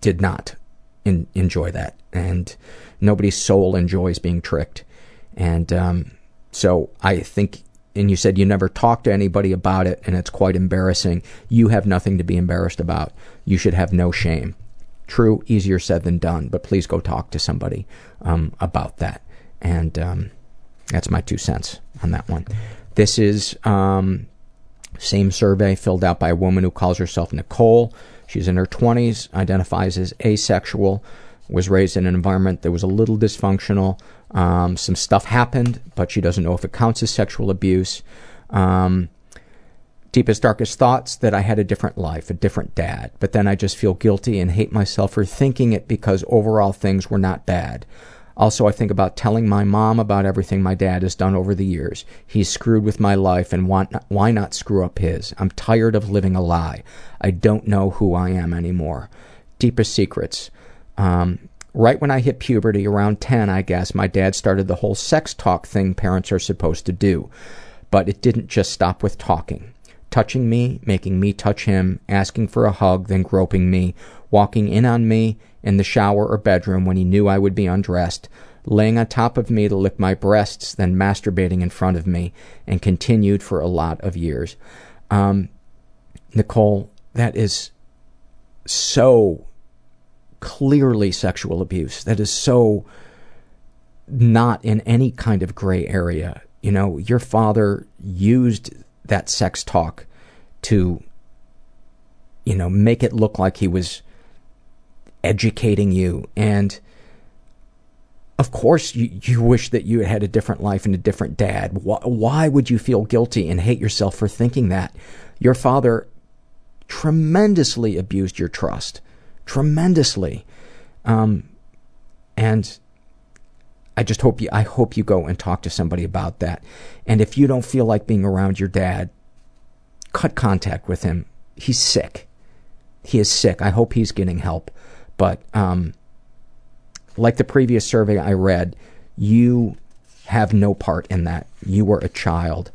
did not in, enjoy that. And nobody's soul enjoys being tricked. And um, so I think... and you said you never talked to anybody about it, and it's quite embarrassing. You have nothing to be embarrassed about. You should have no shame. True, easier said than done, but please go talk to somebody um, about that. And um, that's my two cents on that one. This is um, same survey filled out by a woman who calls herself Nicole. She's in her twenties, identifies as asexual, was raised in an environment that was a little dysfunctional. Um, some stuff happened, but she doesn't know if it counts as sexual abuse. Um, deepest, darkest thoughts that I had a different life, a different dad. But then I just feel guilty and hate myself for thinking it because overall things were not bad. Also, I think about telling my mom about everything my dad has done over the years. He's screwed with my life, and why not, why not screw up his? I'm tired of living a lie. I don't know who I am anymore. Deepest secrets. Um... Right when I hit puberty, around ten, I guess, my dad started the whole sex talk thing parents are supposed to do. But it didn't just stop with talking. Touching me, making me touch him, asking for a hug, then groping me, walking in on me in the shower or bedroom when he knew I would be undressed, laying on top of me to lick my breasts, then masturbating in front of me, and continued for a lot of years. Um, Nicole, that is so... clearly sexual abuse. That is so not in any kind of gray area. You know, your father used that sex talk to, you know, make it look like he was educating you. And of course you, you wish that you had a different life and a different dad. Why, why would you feel guilty and hate yourself for thinking that? Your father tremendously abused your trust. Tremendously, um, and I just hope you. I hope you go and talk to somebody about that. And if you don't feel like being around your dad, cut contact with him. He's sick. He is sick. I hope he's getting help. But um, like the previous survey I read, you have no part in that. You were a child.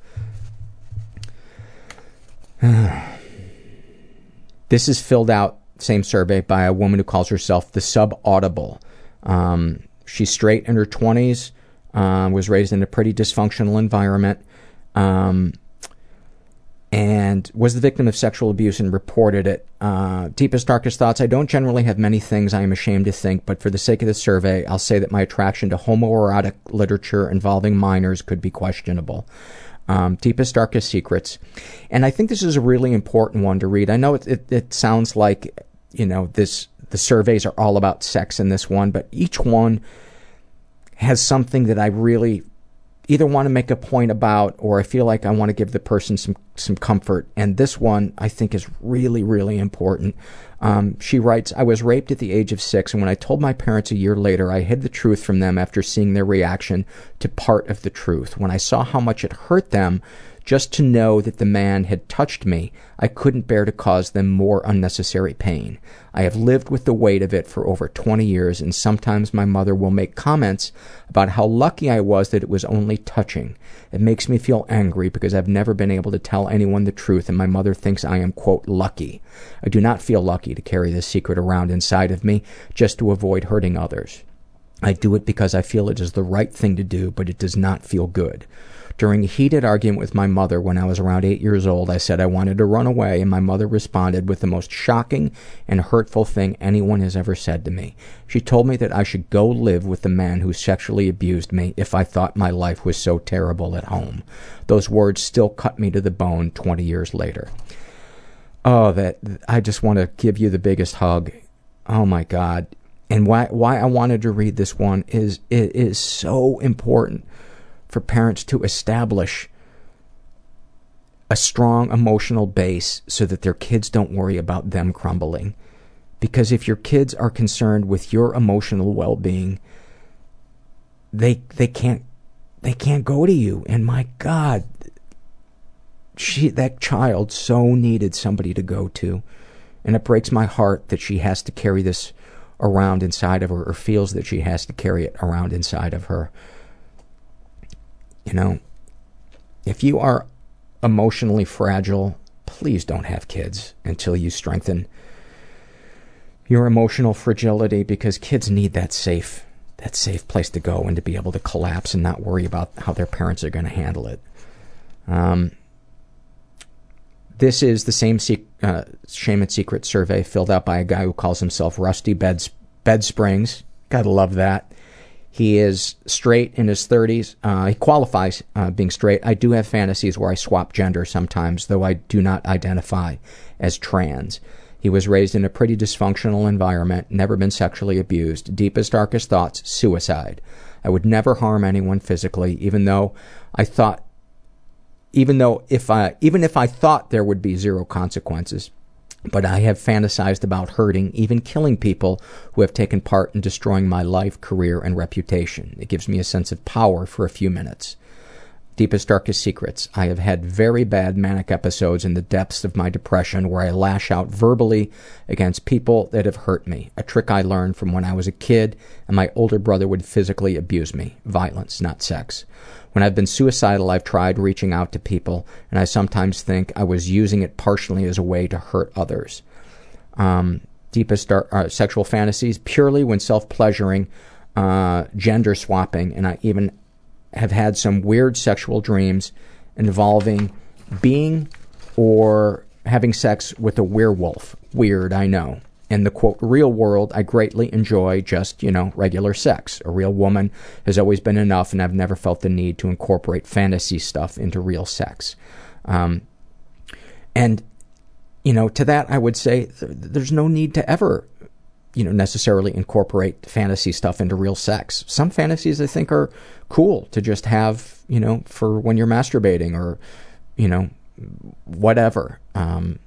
This is filled out. Same survey by a woman who calls herself the Subaudible. Um, she's straight, in her twenties, uh, was raised in a pretty dysfunctional environment, um, and was the victim of sexual abuse and reported it. Uh, deepest, darkest thoughts. I don't generally have many things I am ashamed to think, but for the sake of the survey, I'll say that my attraction to homoerotic literature involving minors could be questionable. Um, deepest, darkest secrets. And I think this is a really important one to read. I know it, it, it sounds like, you know, this the surveys are all about sex in this one, but each one has something that I really either want to make a point about, or I feel like I want to give the person some, some comfort. And this one I think is really, really important. Um, she writes, I was raped at the age of six, and when I told my parents a year later, I hid the truth from them after seeing their reaction to part of the truth. When I saw how much it hurt them just to know that the man had touched me, I couldn't bear to cause them more unnecessary pain. I have lived with the weight of it for over twenty years, and sometimes my mother will make comments about how lucky I was that it was only touching. It makes me feel angry because I've never been able to tell anyone the truth, and my mother thinks I am, quote, lucky. I do not feel lucky to carry this secret around inside of me just to avoid hurting others. I do it because I feel it is the right thing to do, but it does not feel good. During a heated argument with my mother when I was around eight years old, I said I wanted to run away, and my mother responded with the most shocking and hurtful thing anyone has ever said to me. She told me that I should go live with the man who sexually abused me if I thought my life was so terrible at home. Those words still cut me to the bone twenty years later. Oh, that I just want to give you the biggest hug. Oh my God. And why why I wanted to read this one is it is so important for parents to establish a strong emotional base so that their kids don't worry about them crumbling. Because if your kids are concerned with your emotional well-being, they they can't they can't go to you. And my God, she that child so needed somebody to go to, and it breaks my heart that she has to carry this around inside of her, or feels that she has to carry it around inside of her. You know, if you are emotionally fragile, please don't have kids until you strengthen your emotional fragility, because kids need that safe, that safe place to go and to be able to collapse and not worry about how their parents are going to handle it. Um, this is the same se- uh, shame and secret survey filled out by a guy who calls himself Rusty Bed, Bed Springs. Gotta love that. He is straight, in his thirties. Uh, he qualifies uh, being straight. I do have fantasies where I swap gender sometimes, though I do not identify as trans. He was raised in a pretty dysfunctional environment, never been sexually abused. Deepest, darkest thoughts, suicide. I would never harm anyone physically, even though I thought, even though if I, even if I thought there would be zero consequences. But I have fantasized about hurting, even killing people who have taken part in destroying my life, career, and reputation. It gives me a sense of power for a few minutes. Deepest, darkest secrets. I have had very bad manic episodes in the depths of my depression where I lash out verbally against people that have hurt me, a trick I learned from when I was a kid and my older brother would physically abuse me. Violence, not sex. When I've been suicidal, I've tried reaching out to people, and I sometimes think I was using it partially as a way to hurt others. Um, deepest dark, uh, sexual fantasies, purely when self-pleasuring, uh, gender swapping, and I even have had some weird sexual dreams involving being or having sex with a werewolf. Weird, I know. In the, quote, real world, I greatly enjoy just, you know, regular sex. A real woman has always been enough, and I've never felt the need to incorporate fantasy stuff into real sex. Um, and, you know, to that I would say th- there's no need to ever, you know, necessarily incorporate fantasy stuff into real sex. Some fantasies I think are cool to just have, you know, for when you're masturbating or, you know, whatever. Um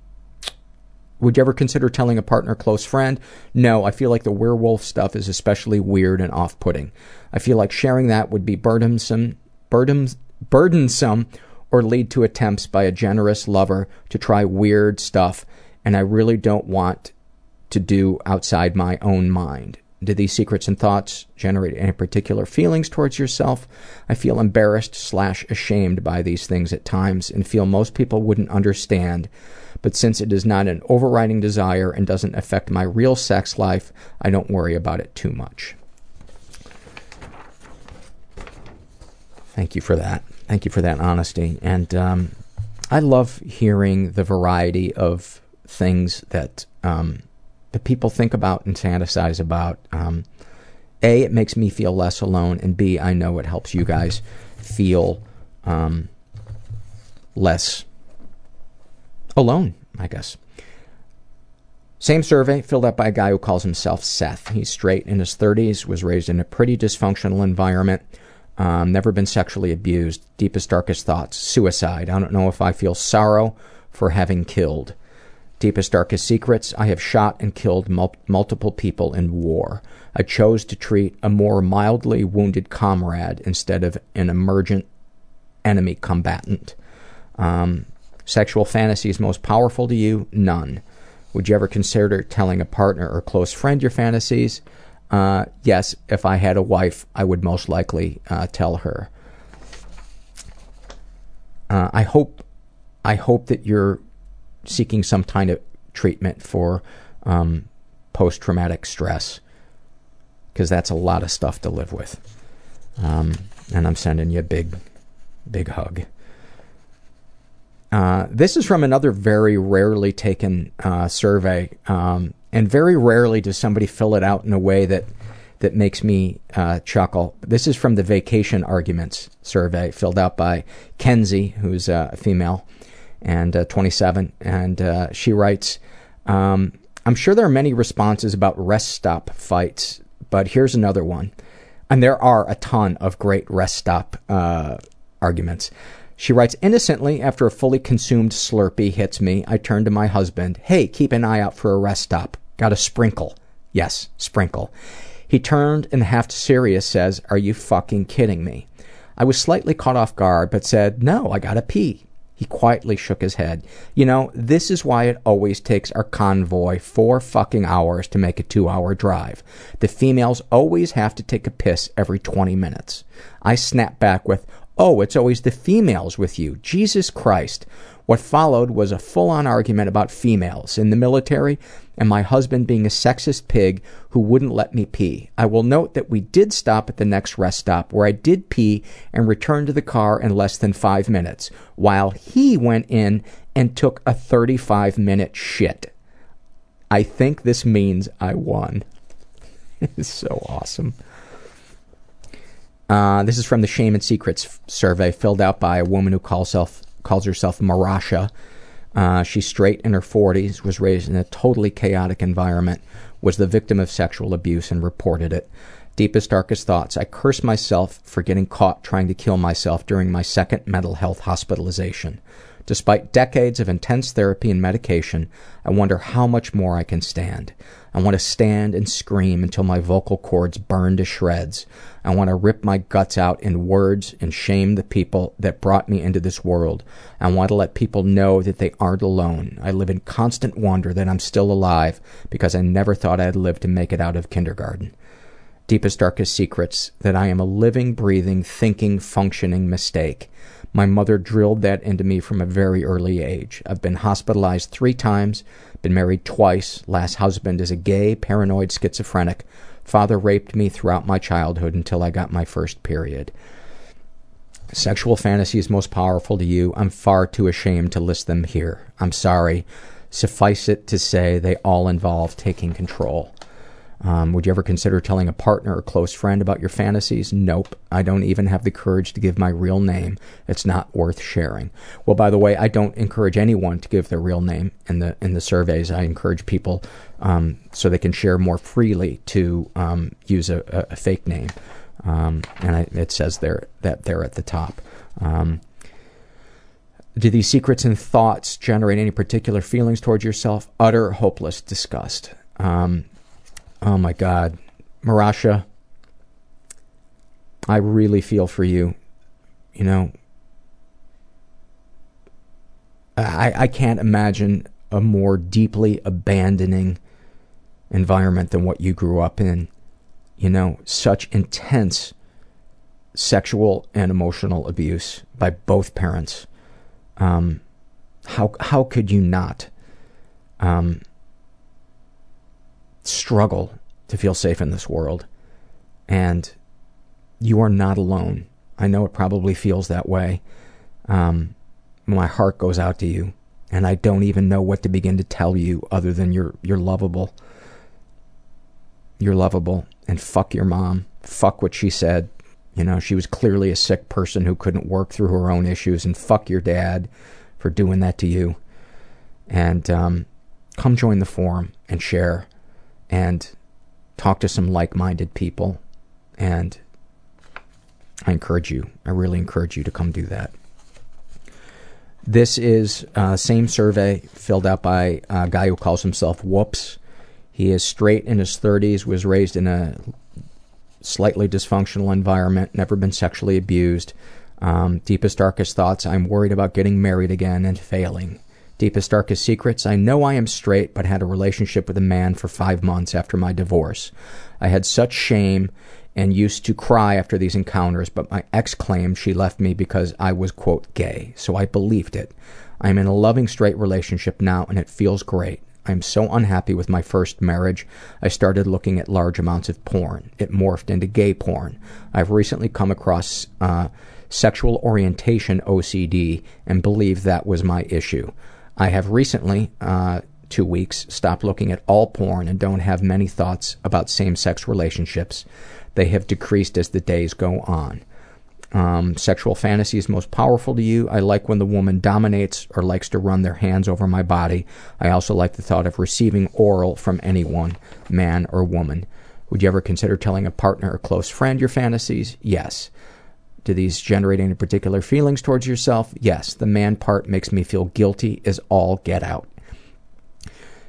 Would you ever consider telling a partner, close friend? No, I feel like the werewolf stuff is especially weird and off-putting. I feel like sharing that would be burdensome, burdens, burdensome, or lead to attempts by a generous lover to try weird stuff, and I really don't want to do outside my own mind. Do these secrets and thoughts generate any particular feelings towards yourself? I feel embarrassed slash ashamed by these things at times and feel most people wouldn't understand. But since it is not an overriding desire and doesn't affect my real sex life, I don't worry about it too much. Thank you for that. Thank you for that honesty. And um, I love hearing the variety of things that um, that people think about and fantasize about. Um, A, it makes me feel less alone, and B, I know it helps you guys feel um, less alone, I guess. Same survey filled out by a guy who calls himself Seth. He's straight, in his thirties, was raised in a pretty dysfunctional environment. Um, never been sexually abused. Deepest, darkest thoughts, suicide. I don't know if I feel sorrow for having killed. Deepest, darkest secrets, I have shot and killed mul- multiple people in war. I chose to treat a more mildly wounded comrade instead of an emergent enemy combatant. Um, sexual fantasies most powerful to you? None. Would you ever consider telling a partner or close friend your fantasies? Uh, yes, if I had a wife, I would most likely uh, tell her. Uh, I hope, I hope that you're seeking some kind of treatment for um, post-traumatic stress, because that's a lot of stuff to live with. Um, and I'm sending you a big, big hug. Uh, this is from another very rarely taken uh, survey, um, and very rarely does somebody fill it out in a way that that makes me uh, chuckle. This is from the Vacation Arguments survey, filled out by Kenzie, who's uh, a female, and uh, twenty-seven, and uh, she writes, um, I'm sure there are many responses about rest stop fights, but here's another one. And there are a ton of great rest stop uh, arguments. She writes, innocently, after a fully consumed Slurpee hits me, I turn to my husband. Hey, keep an eye out for a rest stop. Got a sprinkle. Yes, sprinkle. He turned and half serious says, are you fucking kidding me? I was slightly caught off guard, but said, no, I gotta pee. He quietly shook his head. You know, this is why it always takes our convoy four fucking hours to make a two-hour drive. The females always have to take a piss every twenty minutes. I snap back with, oh, it's always the females with you. Jesus Christ. What followed was a full-on argument about females in the military and my husband being a sexist pig who wouldn't let me pee. I will note that we did stop at the next rest stop where I did pee and returned to the car in less than five minutes, while he went in and took a thirty-five minute shit. I think this means I won. It's so awesome. Uh, this is from the Shame and Secrets f- survey filled out by a woman who calls, self, calls herself Marasha. Uh, she's straight, in her forties, was raised in a totally chaotic environment, was the victim of sexual abuse and reported it. Deepest, darkest thoughts. I curse myself for getting caught trying to kill myself during my second mental health hospitalization. Despite decades of intense therapy and medication, I wonder how much more I can stand. I want to stand and scream until my vocal cords burn to shreds. I want to rip my guts out in words and shame the people that brought me into this world. I want to let people know that they aren't alone. I live in constant wonder that I'm still alive because I never thought I'd live to make it out of kindergarten. Deepest, darkest secrets, that I am a living, breathing, thinking, functioning mistake. My mother drilled that into me from a very early age. I've been hospitalized three times, been married twice. Last husband is a gay, paranoid schizophrenic. Father raped me throughout my childhood until I got my first period. Sexual fantasies most powerful to you. I'm far too ashamed to list them here. I'm sorry. Suffice it to say they all involve taking control. Um, would you ever consider telling a partner or close friend about your fantasies? Nope. I don't even have the courage to give my real name. It's not worth sharing. Well, by the way, I don't encourage anyone to give their real name in the in the surveys. I encourage people um, so they can share more freely to um, use a, a, a fake name. Um, and I, it says there that they're at the top. Um, do these secrets and thoughts generate any particular feelings towards yourself? Utter, hopeless disgust. Um, Oh my God, Marasha, I really feel for you. You know, I I can't imagine a more deeply abandoning environment than what you grew up in. You know, such intense sexual and emotional abuse by both parents. Um, how how could you not? Um. Struggle to feel safe in this world, and you are not alone. I know it probably feels that way. Um, my heart goes out to you, and I don't even know what to begin to tell you other than you're you're lovable. You're lovable, and fuck your mom. Fuck what she said. You know, she was clearly a sick person who couldn't work through her own issues, and fuck your dad for doing that to you. And um, come join the forum and share and talk to some like-minded people. And I encourage you, I really encourage you to come do that. This is uh, same survey filled out by a guy who calls himself Whoops. He is straight, in his thirties, was raised in a slightly dysfunctional environment, never been sexually abused. Um, deepest, darkest thoughts, I'm worried about getting married again and failing. Deepest, darkest secrets, I know I am straight, but had a relationship with a man for five months after my divorce. I had such shame and used to cry after these encounters, but my ex claimed she left me because I was, quote, gay, so I believed it. I'm in a loving straight relationship now, and it feels great. I'm so unhappy with my first marriage, I started looking at large amounts of porn. It morphed into gay porn. I've recently come across uh, sexual orientation O C D and believe that was my issue. I have recently, uh, two weeks, stopped looking at all porn and don't have many thoughts about same-sex relationships. They have decreased as the days go on. Um, sexual fantasies most powerful to you. I like when the woman dominates or likes to run their hands over my body. I also like the thought of receiving oral from anyone, man or woman. Would you ever consider telling a partner or close friend your fantasies? Yes. Do these generate any particular feelings towards yourself? Yes. The man part makes me feel guilty as all get out.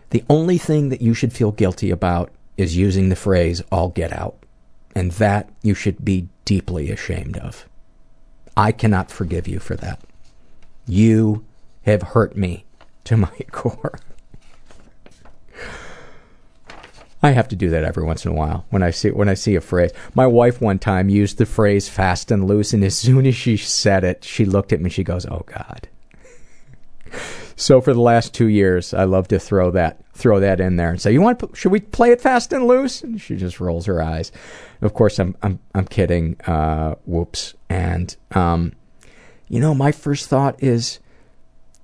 The only thing that you should feel guilty about is using the phrase all get out. And that you should be deeply ashamed of. I cannot forgive you for that. You have hurt me to my core. I have to do that every once in a while when I see when I see a phrase. My wife one time used the phrase fast and loose, and as soon as she said it, she looked at me and she goes, oh God. So for the last two years, I love to throw that throw that in there and say, "You want? To, should we play it fast and loose?" And she just rolls her eyes. Of course, I'm I'm I'm kidding. Uh, whoops. And um, you know, my first thought is,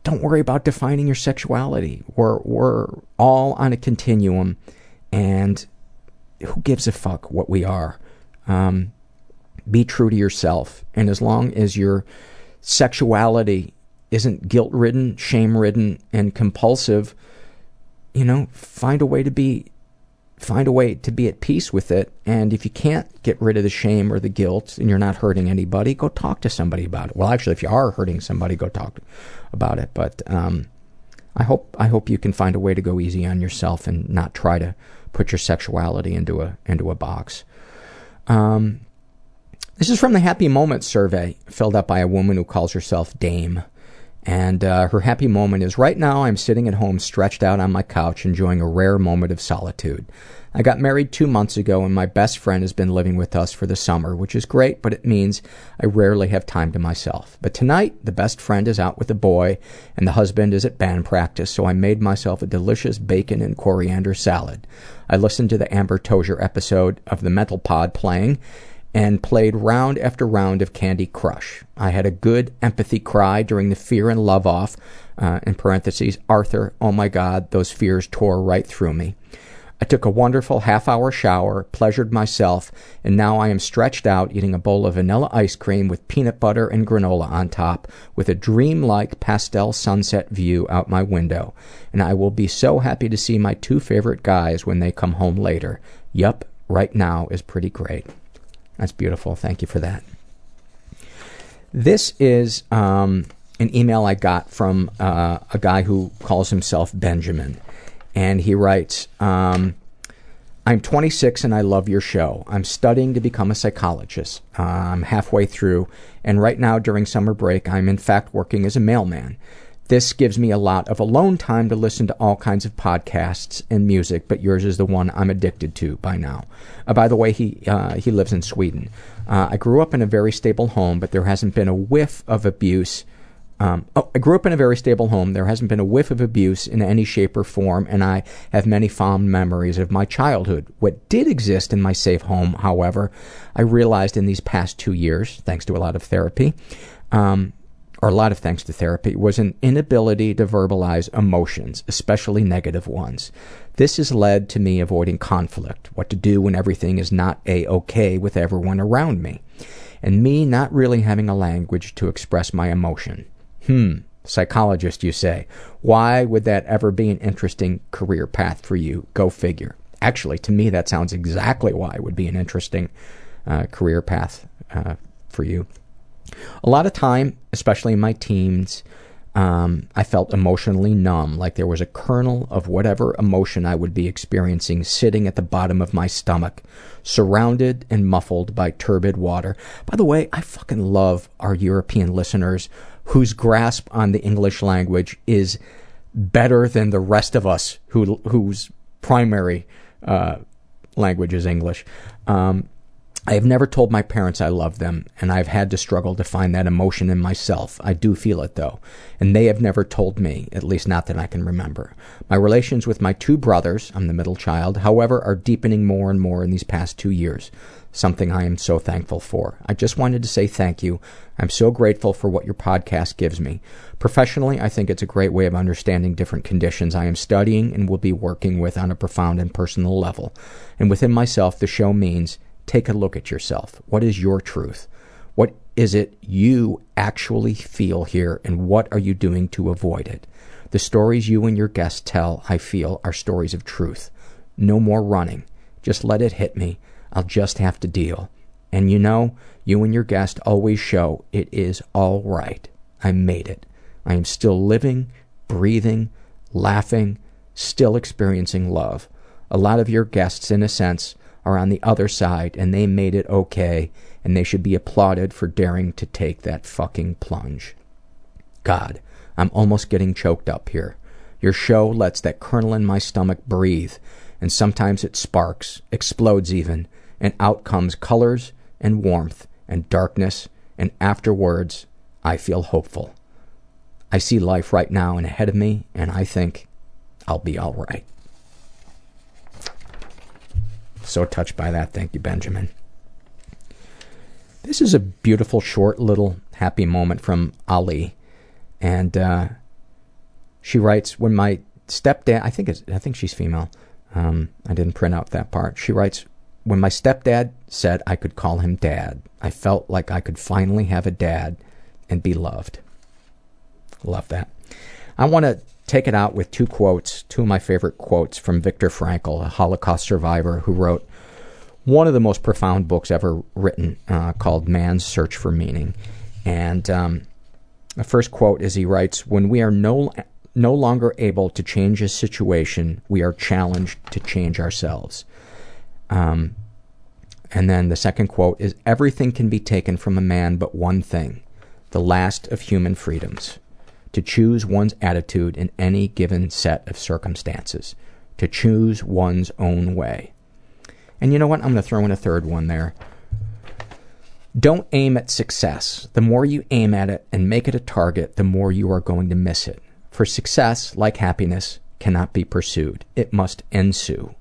don't worry about defining your sexuality. We're we're all on a continuum, and who gives a fuck what we are? Um, be true to yourself, and as long as your sexuality isn't guilt-ridden, shame-ridden, and compulsive, you know, find a way to be, find a way to be at peace with it. And if you can't get rid of the shame or the guilt and you're not hurting anybody, go talk to somebody about it. Well, actually, if you are hurting somebody, go talk about it. But um, I hope I hope you can find a way to go easy on yourself and not try to put your sexuality into a into a box. Um, this is from the Happy Moments survey filled out by a woman who calls herself Dame. And uh, her happy moment is, right now I'm sitting at home stretched out on my couch enjoying a rare moment of solitude. I got married two months ago and my best friend has been living with us for the summer, which is great, but it means I rarely have time to myself. But tonight, the best friend is out with the boy and the husband is at band practice, so I made myself a delicious bacon and coriander salad. I listened to the Amber Tozier episode of the Mental Pod playing and played round after round of Candy Crush. I had a good empathy cry during the fear and love off, uh, in parentheses, Arthur, oh my God, those fears tore right through me. I took a wonderful half-hour shower, pleasured myself, and now I am stretched out eating a bowl of vanilla ice cream with peanut butter and granola on top, with a dreamlike pastel sunset view out my window. And I will be so happy to see my two favorite guys when they come home later. Yup, right now is pretty great. That's beautiful. Thank you for that. This is um, an email I got from uh, a guy who calls himself Benjamin. And he writes, um, I'm twenty-six and I love your show. I'm studying to become a psychologist. Uh, I'm halfway through. And right now during summer break, I'm in fact working as a mailman. This gives me a lot of alone time to listen to all kinds of podcasts and music, but yours is the one I'm addicted to by now. Uh, by the way, he uh, he lives in Sweden. Uh, I grew up in a very stable home, but there hasn't been a whiff of abuse. Um, oh, I grew up in a very stable home. There hasn't been a whiff of abuse in any shape or form, and I have many fond memories of my childhood. What did exist in my safe home, however, I realized in these past two years, thanks to a lot of therapy, um... or a lot of thanks to therapy, was an inability to verbalize emotions, especially negative ones. This has led to me avoiding conflict, what to do when everything is not A-okay with everyone around me, and me not really having a language to express my emotion. Hmm, Psychologist, you say. Why would that ever be an interesting career path for you? Go figure. Actually, to me, that sounds exactly why it would be an interesting uh, career path uh, for you. A lot of time, especially in my teens, um, I felt emotionally numb, like there was a kernel of whatever emotion I would be experiencing sitting at the bottom of my stomach, surrounded and muffled by turbid water. By the way, I fucking love our European listeners whose grasp on the English language is better than the rest of us who, whose primary uh, language is English. Um, I have never told my parents I love them, and I've had to struggle to find that emotion in myself. I do feel it, though, and they have never told me, at least not that I can remember. My relations with my two brothers, I'm the middle child, however, are deepening more and more in these past two years, something I am so thankful for. I just wanted to say thank you. I'm so grateful for what your podcast gives me. Professionally, I think it's a great way of understanding different conditions I am studying and will be working with on a profound and personal level. And within myself, the show means take a look at yourself. What is your truth? What is it you actually feel here, and what are you doing to avoid it? The stories you and your guests tell, I feel, are stories of truth. No more running. Just let it hit me. I'll just have to deal. And you know, you and your guest always show it is all right. I made it. I am still living, breathing, laughing, still experiencing love. A lot of your guests, in a sense, are on the other side, and they made it okay, and they should be applauded for daring to take that fucking plunge. God, I'm almost getting choked up here. Your show lets that kernel in my stomach breathe, and sometimes it sparks, explodes even, and out comes colors and warmth and darkness, and afterwards, I feel hopeful. I see life right now and ahead of me, and I think I'll be all right. So touched by that. Thank you, Benjamin. This is a beautiful, short, little happy moment from Ali. And uh, she writes, when my stepdad, I think it's, I think she's female. Um, I didn't print out that part. She writes, when my stepdad said I could call him dad, I felt like I could finally have a dad and be loved. Love that. I want to take it out with two quotes, two of my favorite quotes from Viktor Frankl, a Holocaust survivor who wrote one of the most profound books ever written uh, called Man's Search for Meaning. And um, the first quote is, he writes, when we are no, no longer able to change a situation, we are challenged to change ourselves. Um, and then the second quote is, everything can be taken from a man but one thing, the last of human freedoms. To choose one's attitude in any given set of circumstances. To choose one's own way. And you know what? I'm going to throw in a third one there. Don't aim at success. The more you aim at it and make it a target, the more you are going to miss it. For success, like happiness, cannot be pursued. It must ensue.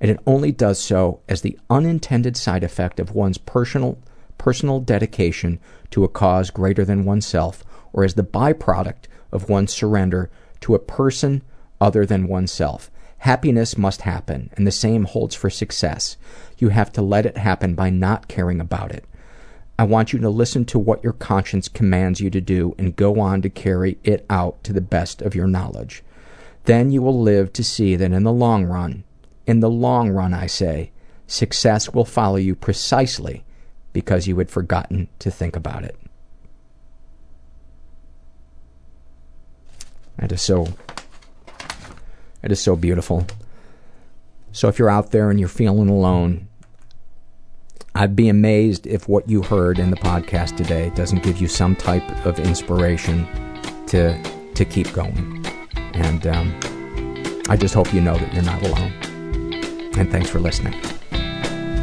And it only does so as the unintended side effect of one's personal, personal dedication to a cause greater than oneself, or as the byproduct of one's surrender to a person other than oneself. Happiness must happen, and the same holds for success. You have to let it happen by not caring about it. I want you to listen to what your conscience commands you to do and go on to carry it out to the best of your knowledge. Then you will live to see that in the long run, in the long run, I say, success will follow you precisely because you had forgotten to think about it. It is so, it is so beautiful. So if you're out there and you're feeling alone, I'd be amazed if what you heard in the podcast today doesn't give you some type of inspiration to to keep going. And um, I just hope you know that you're not alone. And thanks for listening.